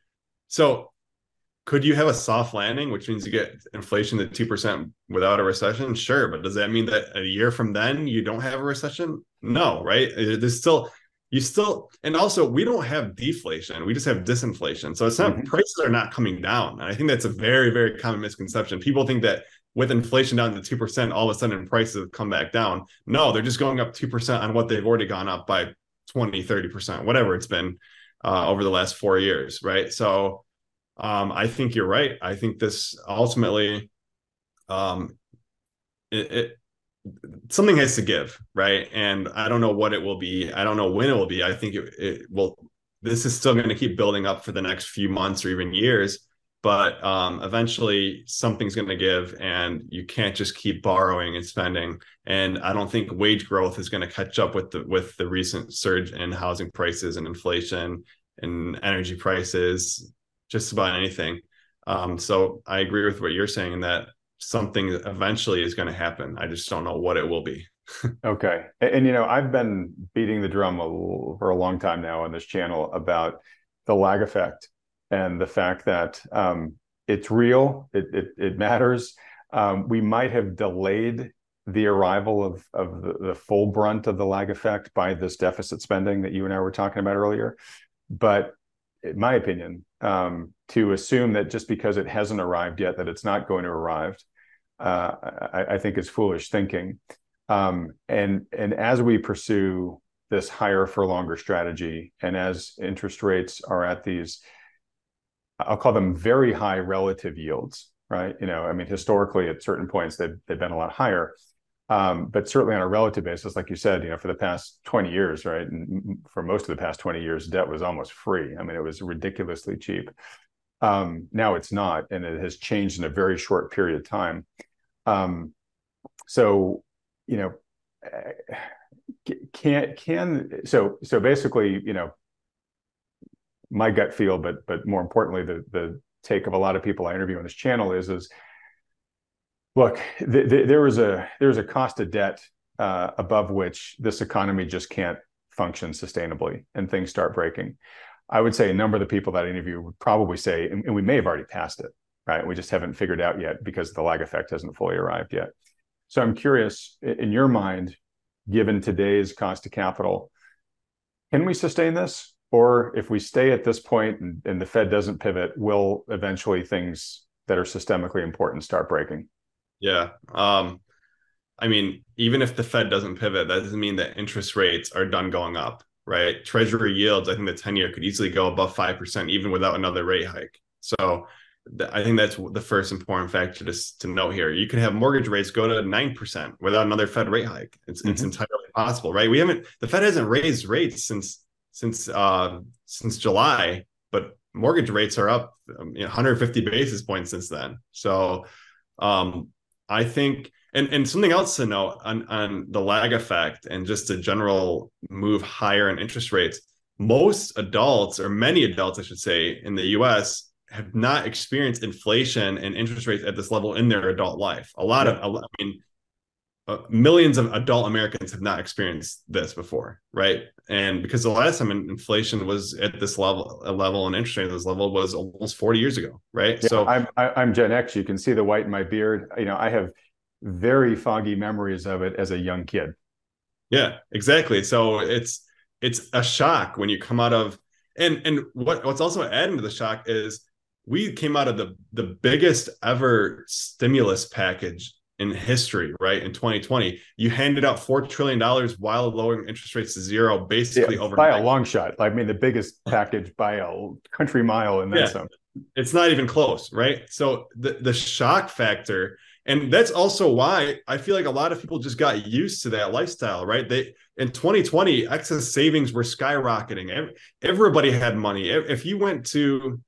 could you have a soft landing, which means you get inflation to 2% without a recession? Sure. But does that mean that a year from then you don't have a recession? No, right? There's still, and also we don't have deflation. We just have disinflation. So it's not, prices are not coming down. And I think that's a very, very common misconception. People think that with inflation down to 2%, all of a sudden prices come back down. No, they're just going up 2% on what they've already gone up by 20, 30%, whatever it's been over the last 4 years, right? So I think you're right. I think this ultimately, something has to give, right? And I don't know what it will be. I don't know when it will be. I think it will. This is still going to keep building up for the next few months or even years, but eventually something's going to give, and you can't just keep borrowing and spending. And I don't think wage growth is going to catch up with the recent surge in housing prices and inflation and energy prices. Just about anything. So I agree with what you're saying, that something eventually is going to happen. I just don't know what it will be. Okay. And I've been beating the drum for a long time now on this channel about the lag effect and the fact that it's real. It matters. We might have delayed the arrival of the full brunt of the lag effect by this deficit spending that you and I were talking about earlier. But in my opinion, to assume that just because it hasn't arrived yet, that it's not going to arrive, I think is foolish thinking. And as we pursue this higher for longer strategy, and as interest rates are at these, I'll call them very high relative yields, right? Historically at certain points they've been a lot higher, but certainly on a relative basis, like you said, for the past 20 years, right? And for most of the past 20 years, debt was almost free. It was ridiculously cheap. Now it's not, and it has changed in a very short period of time. My gut feel, but more importantly, the take of a lot of people I interview on this channel is look, there was a cost of debt above which this economy just can't function sustainably, and things start breaking. I would say a number of the people that I interview would probably say, and we may have already passed it, right? We just haven't figured out yet because the lag effect hasn't fully arrived yet. So I'm curious, in your mind, given today's cost of capital, can we sustain this? Or if we stay at this point and the Fed doesn't pivot, will eventually things that are systemically important start breaking. Yeah. I mean, even if the Fed doesn't pivot, that doesn't mean that interest rates are done going up, right? Treasury yields, I think the 10-year could easily go above 5% even without another rate hike. So I think that's the first important factor to note here. You can have mortgage rates go to 9% without another Fed rate hike. It's entirely possible, right? The Fed hasn't raised rates since July, but mortgage rates are up 150 basis points since then. So I think, and something else to note on the lag effect and just the general move higher in interest rates, many adults, I should say, in the U.S. have not experienced inflation and interest rates at this level in their adult life. Millions of adult Americans have not experienced this before, right? And because the last time inflation was at this level and interest rate at this level was almost 40 years ago, right? Yeah, so I'm Gen X. You can see the white in my beard. I have very foggy memories of it as a young kid. Yeah, exactly. So it's a shock when you come out of, and what's also adding to the shock is we came out of the biggest ever stimulus package in history, right? In 2020, you handed out $4 trillion while lowering interest rates to zero, basically overnight. By a long shot. I mean, the biggest package by a country mile and then some. It's not even close, right? So the shock factor, and that's also why I feel like a lot of people just got used to that lifestyle, right? In 2020, excess savings were skyrocketing. Everybody had money. If you went to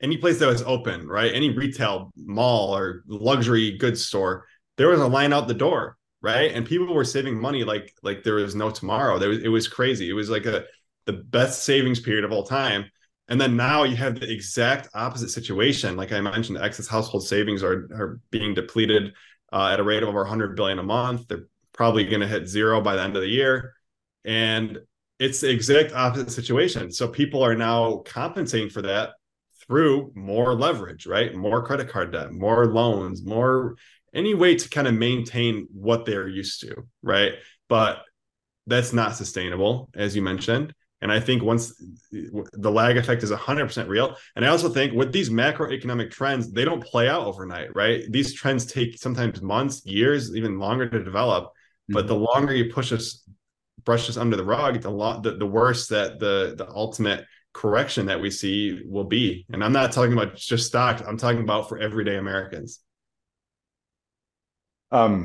any place that was open, right? Any retail mall or luxury goods store, there was a line out the door, right? And people were saving money like there was no tomorrow. It was crazy. It was like the best savings period of all time. And then now you have the exact opposite situation. Like I mentioned, excess household savings are being depleted at a rate of over $100 billion a month. They're probably going to hit zero by the end of the year. And it's the exact opposite situation. So people are now compensating for that through more leverage, right? More credit card debt, more loans, more any way to kind of maintain what they're used to, right? But that's not sustainable, as you mentioned. And I think once the lag effect is 100% real. And I also think with these macroeconomic trends, they don't play out overnight, right? These trends take sometimes months, years, even longer to develop. Mm-hmm. But the longer you brush us under the rug, the worse that the ultimate correction that we see will be. And I'm not talking about just stocks. I'm talking about for everyday Americans. It's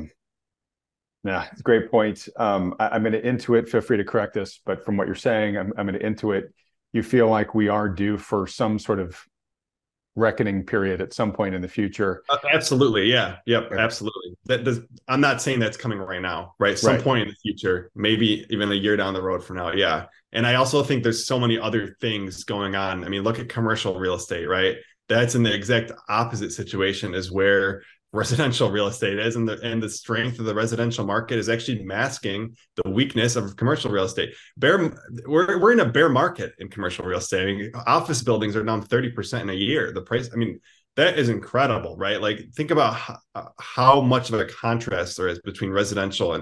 a great point. I'm going to intuit, feel free to correct this, but from what you're saying, I'm going to intuit, you feel like we are due for some sort of reckoning period at some point in the future. Absolutely. Yeah. Yep. Absolutely. I'm not saying that's coming right now, right? Some point in the future, maybe even a year down the road from now. Yeah. And I also think there's so many other things going on. I mean, look at commercial real estate, right? That's in the exact opposite situation as where residential real estate is. And the strength of the residential market is actually masking the weakness of commercial real estate. We're in a bear market in commercial real estate. I mean, office buildings are down 30% in a year. The price, I mean, that is incredible, right? Like think about how much of a contrast there is between residential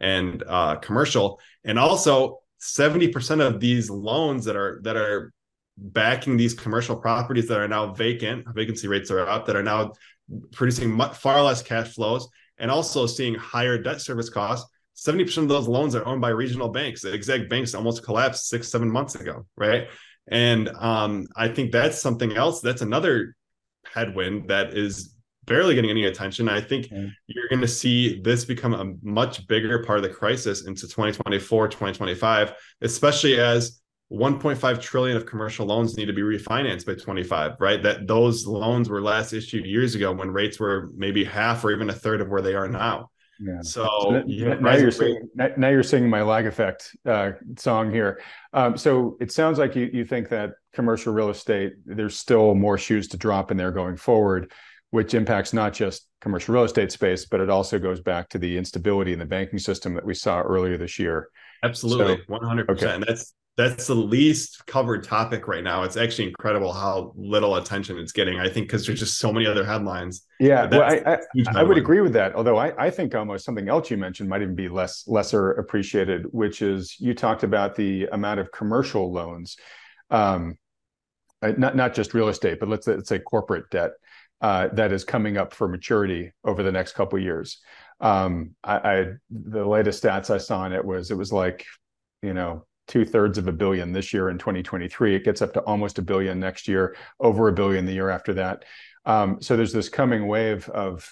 and commercial. And also 70% of these loans that are backing these commercial properties that are now vacant, vacancy rates are up, that are now producing far less cash flows and also seeing higher debt service costs. 70% of those loans are owned by regional banks. The exact banks almost collapsed 6-7 months ago, right? And I think that's something else. That's another headwind that is barely getting any attention. I think you're going to see this become a much bigger part of the crisis into 2024, 2025, especially as 1.5 trillion of commercial loans need to be refinanced by 25, right? That those loans were last issued years ago when rates were maybe half or even a third of where they are now. Yeah. Now you're singing my lag effect song here. So it sounds like you think that commercial real estate, there's still more shoes to drop in there going forward, which impacts not just commercial real estate space, but it also goes back to the instability in the banking system that we saw earlier this year. Absolutely, 100%. Okay. That's the least covered topic right now. It's actually incredible how little attention it's getting, I think, because there's just so many other headlines. Yeah, well, I would agree with that. Although I think almost something else you mentioned might even be lesser appreciated, which is you talked about the amount of commercial loans, not just real estate, but let's say corporate debt that is coming up for maturity over the next couple of years. The latest stats I saw on it was like, you know, 2/3 of a billion this year in 2023. It gets up to almost $1 billion next year, over $1 billion the year after that. So there's this coming wave of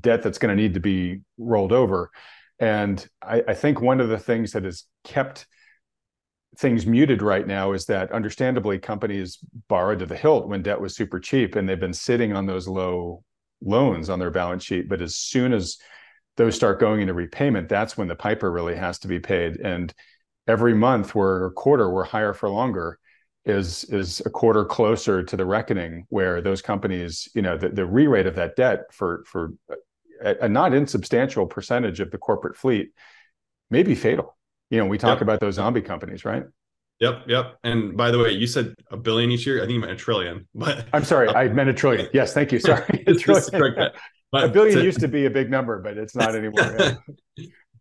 debt that's going to need to be rolled over. And I think one of the things that has kept things muted right now is that, understandably, companies borrowed to the hilt when debt was super cheap, and they've been sitting on those low loans on their balance sheet. But as soon as those start going into repayment, that's when the piper really has to be paid. And every month or quarter we're higher for longer is a quarter closer to the reckoning where those companies, you know, the re-rate of that debt for a not insubstantial percentage of the corporate fleet may be fatal. You know, we talk about those zombie companies, right? Yep. And by the way, you said $1 billion each year. I think you meant $1 trillion. But I'm sorry, I meant $1 trillion. Yes, thank you. Sorry, $1 billion used to be a big number, but it's not anymore.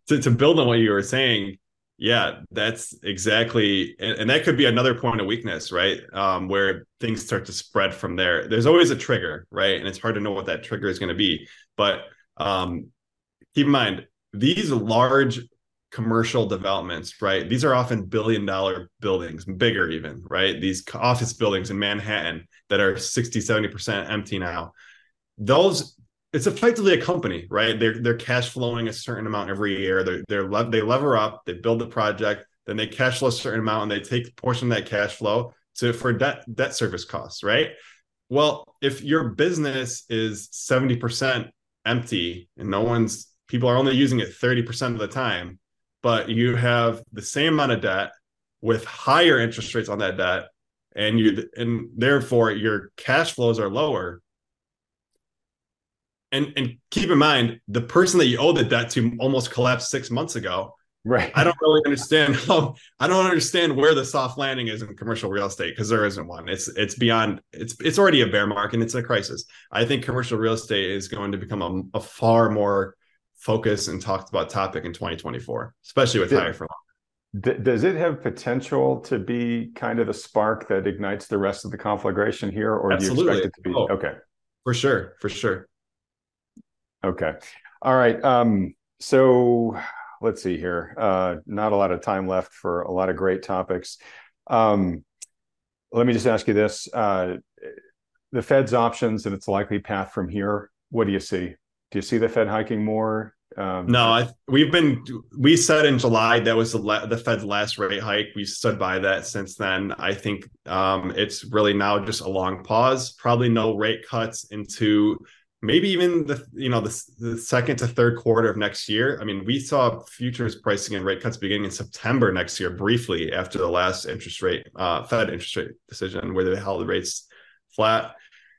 To build on what you were saying, yeah, that's exactly, and that could be another point of weakness, right? Where things start to spread from there. There's always a trigger, right? And it's hard to know what that trigger is going to be. But keep in mind, these large commercial developments, right? These are often billion-dollar buildings, bigger even, right? These office buildings in Manhattan that are 60, 70% empty now. Those, it's effectively a company, right? They're cash flowing a certain amount every year. They lever up, they build the project, then they cash flow a certain amount, and they take a portion of that cash flow for debt service costs, right? Well, if your business is 70% empty and people are only using it 30% of the time, but you have the same amount of debt with higher interest rates on that debt, and therefore your cash flows are lower. And keep in mind, the person that you owe the debt to almost collapsed 6 months ago. Right. I don't understand where the soft landing is in commercial real estate, because there isn't one. It's beyond. It's already a bear market, and it's a crisis. I think commercial real estate is going to become a far more focused and talked about topic in 2024, especially with higher for longer. Does it have potential to be kind of the spark that ignites the rest of the conflagration here, or Absolutely. Do you expect it to be okay? For sure. Okay. All right. So let's see here. Not a lot of time left for a lot of great topics. Let me just ask you this. The Fed's options and its likely path from here, what do you see? Do you see the Fed hiking more? We said in July that was the Fed's last rate hike. We've stood by that since then. I think it's really now just a long pause, probably no rate cuts into maybe even the second to third quarter of next year. I mean, we saw futures pricing and rate cuts beginning in September next year, briefly after the last Fed interest rate decision, where they held the rates flat.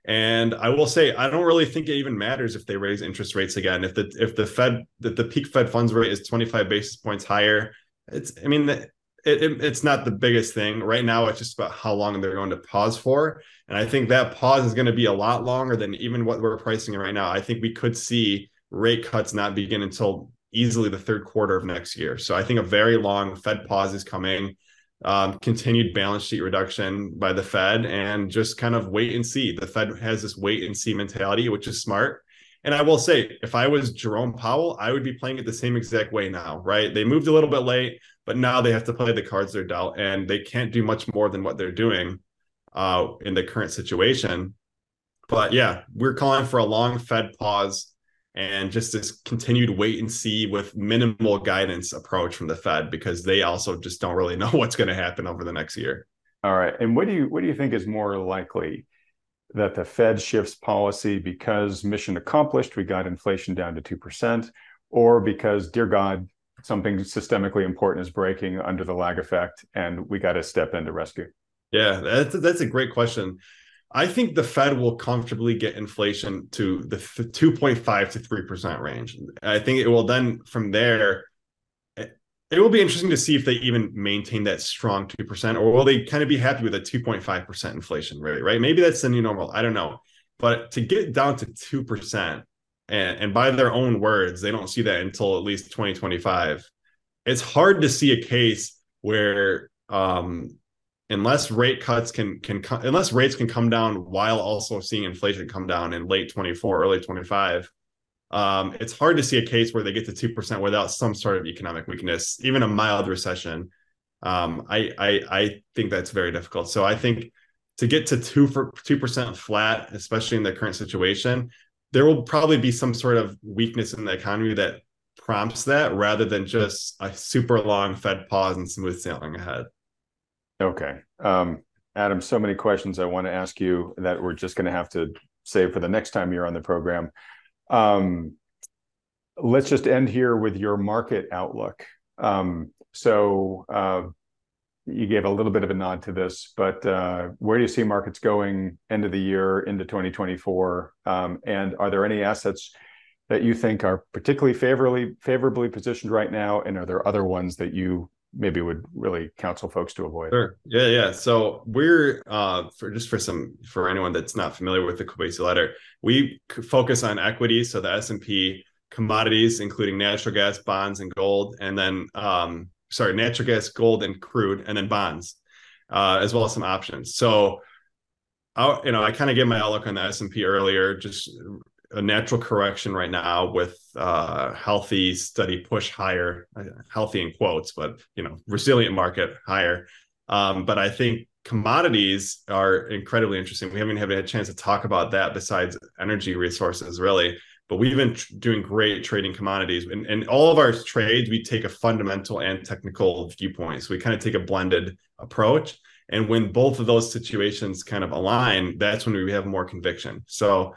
And I will say, I don't really think it even matters if they raise interest rates again. If the peak Fed funds rate is 25 basis points higher, it's not the biggest thing right now. It's just about how long they're going to pause for. And I think that pause is going to be a lot longer than even what we're pricing in right now. I think we could see rate cuts not begin until easily the third quarter of next year. So I think a very long Fed pause is coming, continued balance sheet reduction by the Fed, and just kind of wait and see. The Fed has this wait and see mentality, which is smart. And I will say, if I was Jerome Powell, I would be playing it the same exact way now, right? They moved a little bit late, but now they have to play the cards they're dealt, and they can't do much more than what they're doing in the current situation. But yeah, we're calling for a long Fed pause and just this continued wait and see with minimal guidance approach from the Fed, because they also just don't really know what's going to happen over the next year. All right. And what do you think is more likely? That the Fed shifts policy because mission accomplished, we got inflation down to 2%, or because, dear God, something systemically important is breaking under the lag effect and we got to step in to rescue? Yeah, that's a great question. I think the Fed will comfortably get inflation to the 2.5 to 3% range. I think it will then, from there, it will be interesting to see if they even maintain that strong 2%, or will they kind of be happy with a 2.5% inflation rate, right? Maybe that's the new normal. I don't know. But to get down to 2%, and by their own words, they don't see that until at least 2025. It's hard to see a case where unless rate cuts unless rates can come down while also seeing inflation come down in late 24, early 25, it's hard to see a case where they get to 2% without some sort of economic weakness, even a mild recession. I think that's very difficult. So I think to get to 2% flat, especially in the current situation, there will probably be some sort of weakness in the economy that prompts that, rather than just a super long Fed pause and smooth sailing ahead. Okay. Adam, so many questions I want to ask you that we're just going to have to save for the next time you're on the program. Let's just end here with your market outlook. So you gave a little bit of a nod to this, but where do you see markets going end of the year into 2024? And are there any assets that you think are particularly favorably positioned right now? And are there other ones that you maybe would really counsel folks to avoid? Sure. Yeah. So we're for anyone that's not familiar with the Kobeissi Letter, we focus on equities, so the S&P, commodities, including natural gas, bonds, and gold, and then natural gas, gold, and crude, and then bonds, as well as some options. So, I kind of gave my outlook on the S&P earlier. Just a natural correction right now with healthy, steady push higher, healthy in quotes, but, resilient market higher. But I think commodities are incredibly interesting. We haven't had a chance to talk about that besides energy resources, really. But we've been doing great trading commodities. And all of our trades, we take a fundamental and technical viewpoint. So we kind of take a blended approach. And when both of those situations kind of align, that's when we have more conviction. So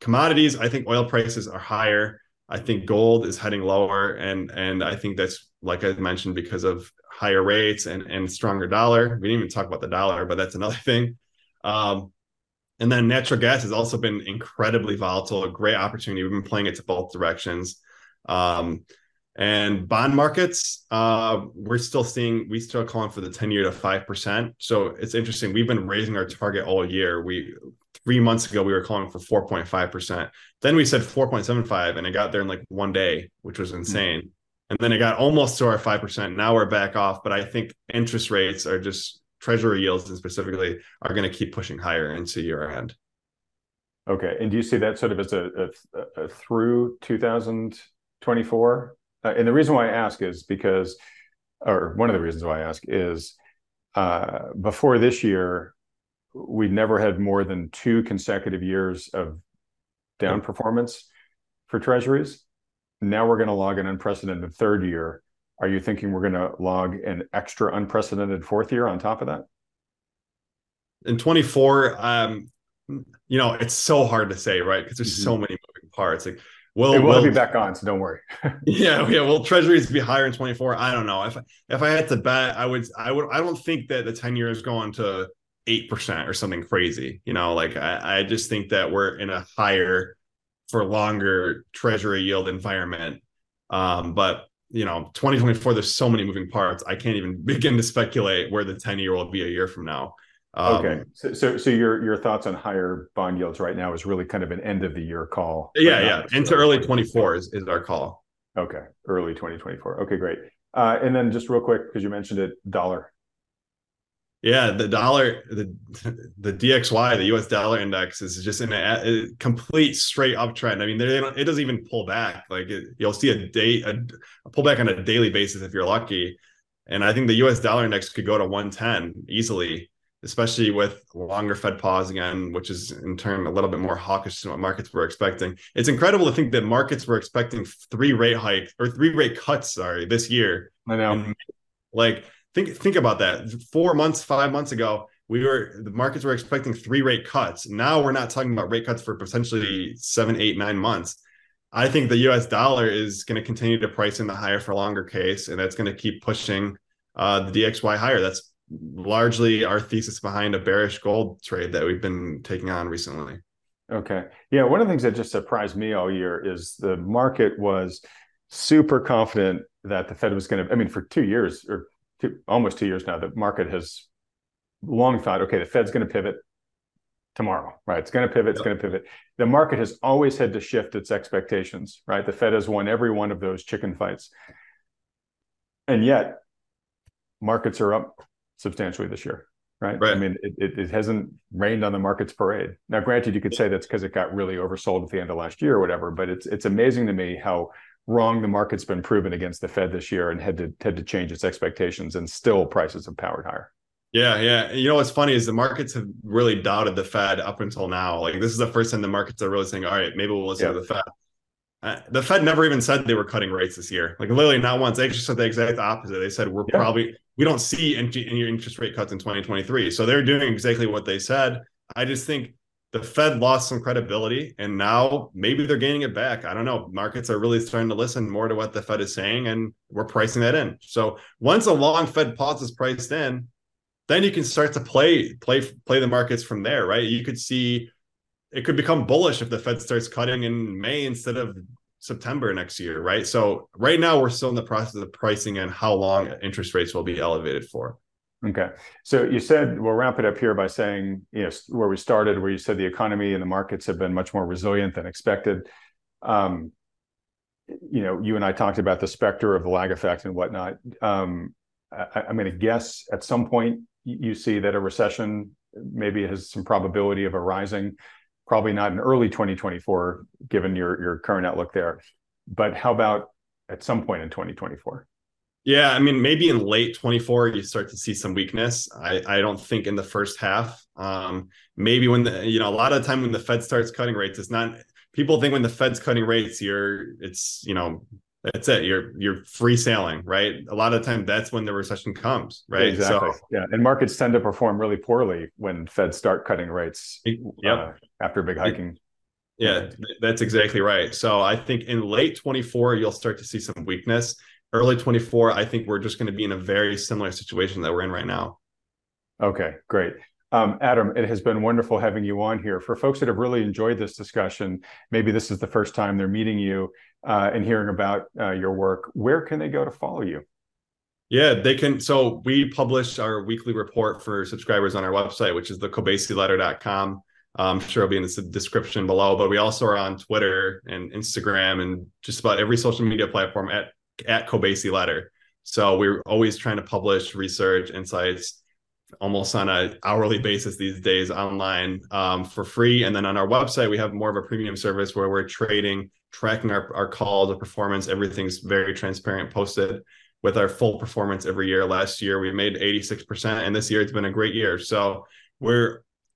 commodities, I think oil prices are higher. I think gold is heading lower. And I think that's, like I mentioned, because of higher rates and stronger dollar. We didn't even talk about the dollar, but that's another thing. And then natural gas has also been incredibly volatile, a great opportunity. We've been playing it to both directions. And bond markets, we're still calling for the 10-year to 5%. So it's interesting. We've been raising our target all year. 3 months ago, we were calling for 4.5%. Then we said 4.75, and it got there in like one day, which was insane. Mm-hmm. And then it got almost to our 5%. Now we're back off. But I think interest rates are just... Treasury yields and specifically are going to keep pushing higher into year end. Okay. And do you see that sort of as a through 2024? And the reason why I ask is because, or one of the reasons why I ask is before this year, we never had more than 2 consecutive years of down performance for treasuries. Now we're going to log an unprecedented third year. Are you thinking we're going to log an extra unprecedented fourth year on top of that? In 24, it's so hard to say, right? Because there's so many moving parts. Like, we'll be back on, so don't worry. Yeah. Will treasuries be higher in 24? I don't know. If I had to bet, I would. I don't think that the 10-year is going to 8% or something crazy. I just think that we're in a higher for longer treasury yield environment, but. 2024, there's so many moving parts. I can't even begin to speculate where the 10-year will be a year from now. Okay. So your thoughts on higher bond yields right now is really kind of an end of the year call. Yeah. Into early 2024 is our call. Okay. Early 2024. Okay, great. And then just real quick, because you mentioned it, dollar. Yeah, the dollar, the DXY, the U.S. dollar index is just in a complete straight uptrend. I mean, it doesn't even pull back. Like you'll see a pullback on a daily basis if you're lucky. And I think the U.S. dollar index could go to 110 easily, especially with longer Fed pause again, which is in turn a little bit more hawkish than what markets were expecting. It's incredible to think that markets were expecting 3 rate cuts this year. I know. And, Think about that. 5 months ago, the markets were expecting 3 rate cuts. Now we're not talking about rate cuts for potentially 7, 8, 9 months. I think the U.S. dollar is going to continue to price in the higher for longer case, and that's going to keep pushing the DXY higher. That's largely our thesis behind a bearish gold trade that we've been taking on recently. Okay. Yeah, one of the things that just surprised me all year is the market was super confident that the Fed was going to, for 2 years or almost 2 years now, the market has long thought, okay, the Fed's going to pivot tomorrow, right? It's going to pivot, it's going to pivot. The market has always had to shift its expectations, right? The Fed has won every one of those chicken fights. And yet, markets are up substantially this year, right? I mean, it hasn't rained on the market's parade. Now, granted, you could say that's because it got really oversold at the end of last year or whatever, but it's amazing to me how wrong the market's been proven against the Fed this year and had to change its expectations, and still prices have powered higher. Yeah. You know, what's funny is the markets have really doubted the Fed up until now. Like, this is the first time the markets are really saying, all right, maybe we'll listen to the Fed. The Fed never even said they were cutting rates this year. Like, literally not once. They just said the exact opposite. They said, we don't see any interest rate cuts in 2023. So they're doing exactly what they said. I just think the Fed lost some credibility, and now maybe they're gaining it back. I don't know. Markets are really starting to listen more to what the Fed is saying, and we're pricing that in. So once a long Fed pause is priced in, then you can start to play the markets from there, right? You could see it could become bullish if the Fed starts cutting in May instead of September next year, right? So right now we're still in the process of pricing in how long interest rates will be elevated for. Okay. So you said, we'll wrap it up here by saying, you know, where we started, where you said the economy and the markets have been much more resilient than expected. You know, you and I talked about the specter of the lag effect and whatnot. I'm going to guess at some point you see that a recession maybe has some probability of arising, probably not in early 2024, given your current outlook there. But how about at some point in 2024? Yeah, I mean, maybe in late 2024, you start to see some weakness. I don't think in the first half. Maybe when a lot of the time when the Fed starts cutting rates, people think when the Fed's cutting rates, that's it. You're free sailing, right? A lot of the time, that's when the recession comes, right? Exactly. So, yeah, and markets tend to perform really poorly when Feds start cutting rates after big hiking. Yeah, that's exactly right. So I think in late 2024, you'll start to see some weakness. Early 2024, I think we're just going to be in a very similar situation that we're in right now. Okay, great. Adam, it has been wonderful having you on here. For folks that have really enjoyed this discussion, maybe this is the first time they're meeting you and hearing about your work, where can they go to follow you? Yeah, they can. So we publish our weekly report for subscribers on our website, which is the KobeisiLetter.com. I'm sure it'll be in the description below, but we also are on Twitter and Instagram and just about every social media platform at Kobeissi Letter. So we're always trying to publish research, insights, almost on an hourly basis these days online for free. And then on our website, we have more of a premium service where we're tracking our calls, our performance. Everything's very transparent, posted with our full performance every year. Last year, we made 86%, and this year it's been a great year. So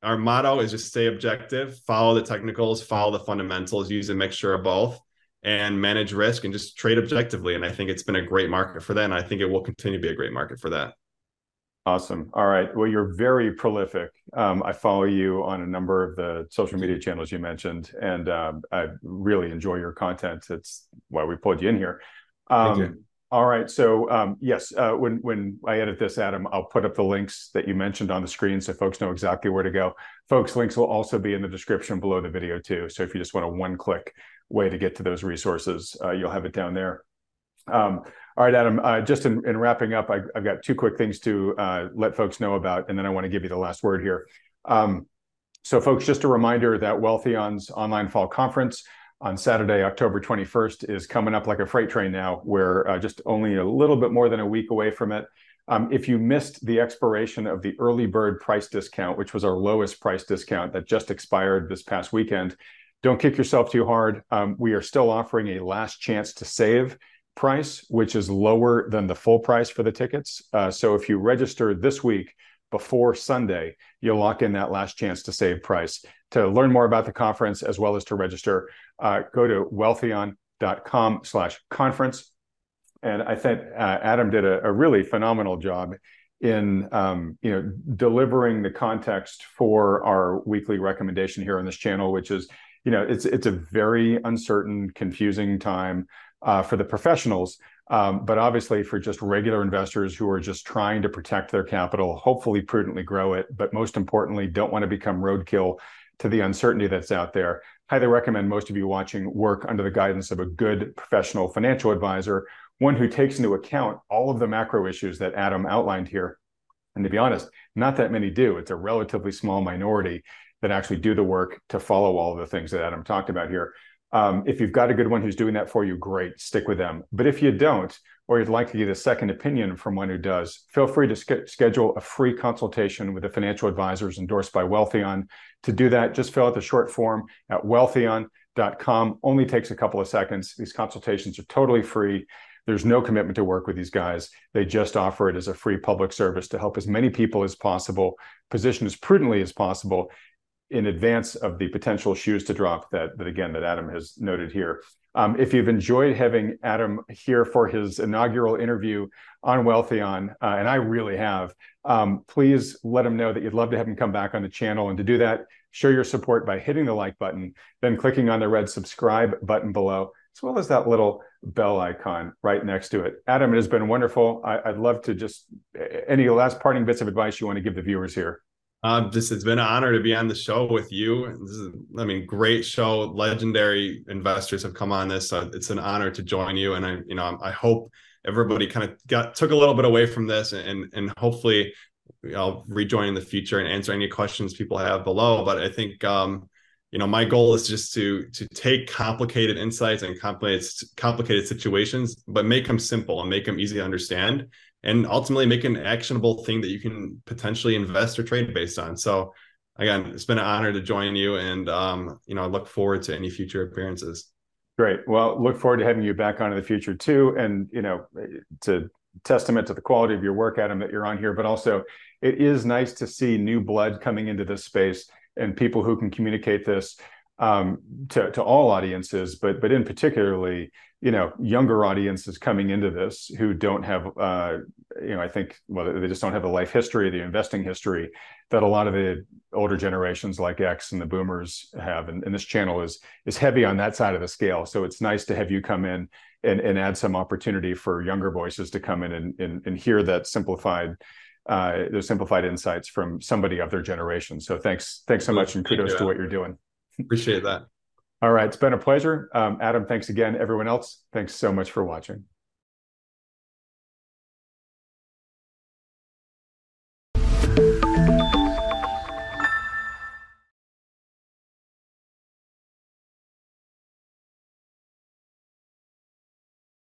our motto is just stay objective, follow the technicals, follow the fundamentals, use a mixture of both, and manage risk and just trade objectively. And I think it's been a great market for that, and I think it will continue to be a great market for that. Awesome. All right. Well, you're very prolific. I follow you on a number of the social media channels you mentioned, and I really enjoy your content. That's why we pulled you in here. Thank you. All right. So yes, when I edit this, Adam, I'll put up the links that you mentioned on the screen so folks know exactly where to go. Folks, links will also be in the description below the video too. So if you just want a one-click way to get to those resources, you'll have it down there. All right, Adam, just in wrapping up, I've got two quick things to let folks know about, and then I want to give you the last word here. So folks, just a reminder that Wealthion's online fall conference on Saturday, October 21st is coming up like a freight train now. We're just only a little bit more than a week away from it. If you missed the expiration of the early bird price discount, which was our lowest price discount that just expired this past weekend, don't kick yourself too hard. We are still offering a last chance to save price, which is lower than the full price for the tickets. So if you register this week before Sunday, you'll lock in that last chance to save price. To learn more about the conference, as well as to register, go to wealthion.com/conference. And I think Adam did a really phenomenal job in delivering the context for our weekly recommendation here on this channel, which is, it's a very uncertain, confusing time for the professionals, but obviously for just regular investors who are just trying to protect their capital, hopefully prudently grow it, but most importantly, don't want to become roadkill to the uncertainty that's out there. Highly recommend most of you watching work under the guidance of a good professional financial advisor, one who takes into account all of the macro issues that Adam outlined here. And to be honest, not that many do. It's a relatively small minority that actually do the work to follow all of the things that Adam talked about here. If you've got a good one who's doing that for you, great, stick with them. But if you don't, or you'd like to get a second opinion from one who does, feel free to schedule a free consultation with the financial advisors endorsed by Wealthion. To do that, just fill out the short form at wealthion.com. Only takes a couple of seconds. These consultations are totally free. There's no commitment to work with these guys. They just offer it as a free public service to help as many people as possible, position as prudently as possible in advance of the potential shoes to drop that Adam has noted here. If you've enjoyed having Adam here for his inaugural interview on Wealthion, and I really have, please let him know that you'd love to have him come back on the channel. And to do that, show your support by hitting the like button, then clicking on the red subscribe button below, as well as that little bell icon right next to it. Adam, it has been wonderful. I'd love to just, any last parting bits of advice you want to give the viewers here? It's been an honor to be on the show with you. This is, I mean, great show. Legendary investors have come on this. So it's an honor to join you. And I hope everybody kind of took a little bit away from this, and hopefully I'll rejoin in the future and answer any questions people have below. But I think, my goal is just to take complicated insights and complicated situations, but make them simple and make them easy to understand, and ultimately make an actionable thing that you can potentially invest or trade based on. So again, it's been an honor to join you, and I look forward to any future appearances. Great. Well, look forward to having you back on in the future too. And, to testament to the quality of your work, Adam, that you're on here, but also it is nice to see new blood coming into this space and people who can communicate this to all audiences, but in particularly, younger audiences coming into this who don't have, they just don't have the life history, the investing history that a lot of the older generations like X and the boomers have. And this channel is heavy on that side of the scale. So it's nice to have you come in and add some opportunity for younger voices to come in and hear that simplified insights from somebody of their generation. So thanks so much, and kudos to what you're doing. Appreciate that. All right. It's been a pleasure. Adam, thanks again. Everyone else, thanks so much for watching.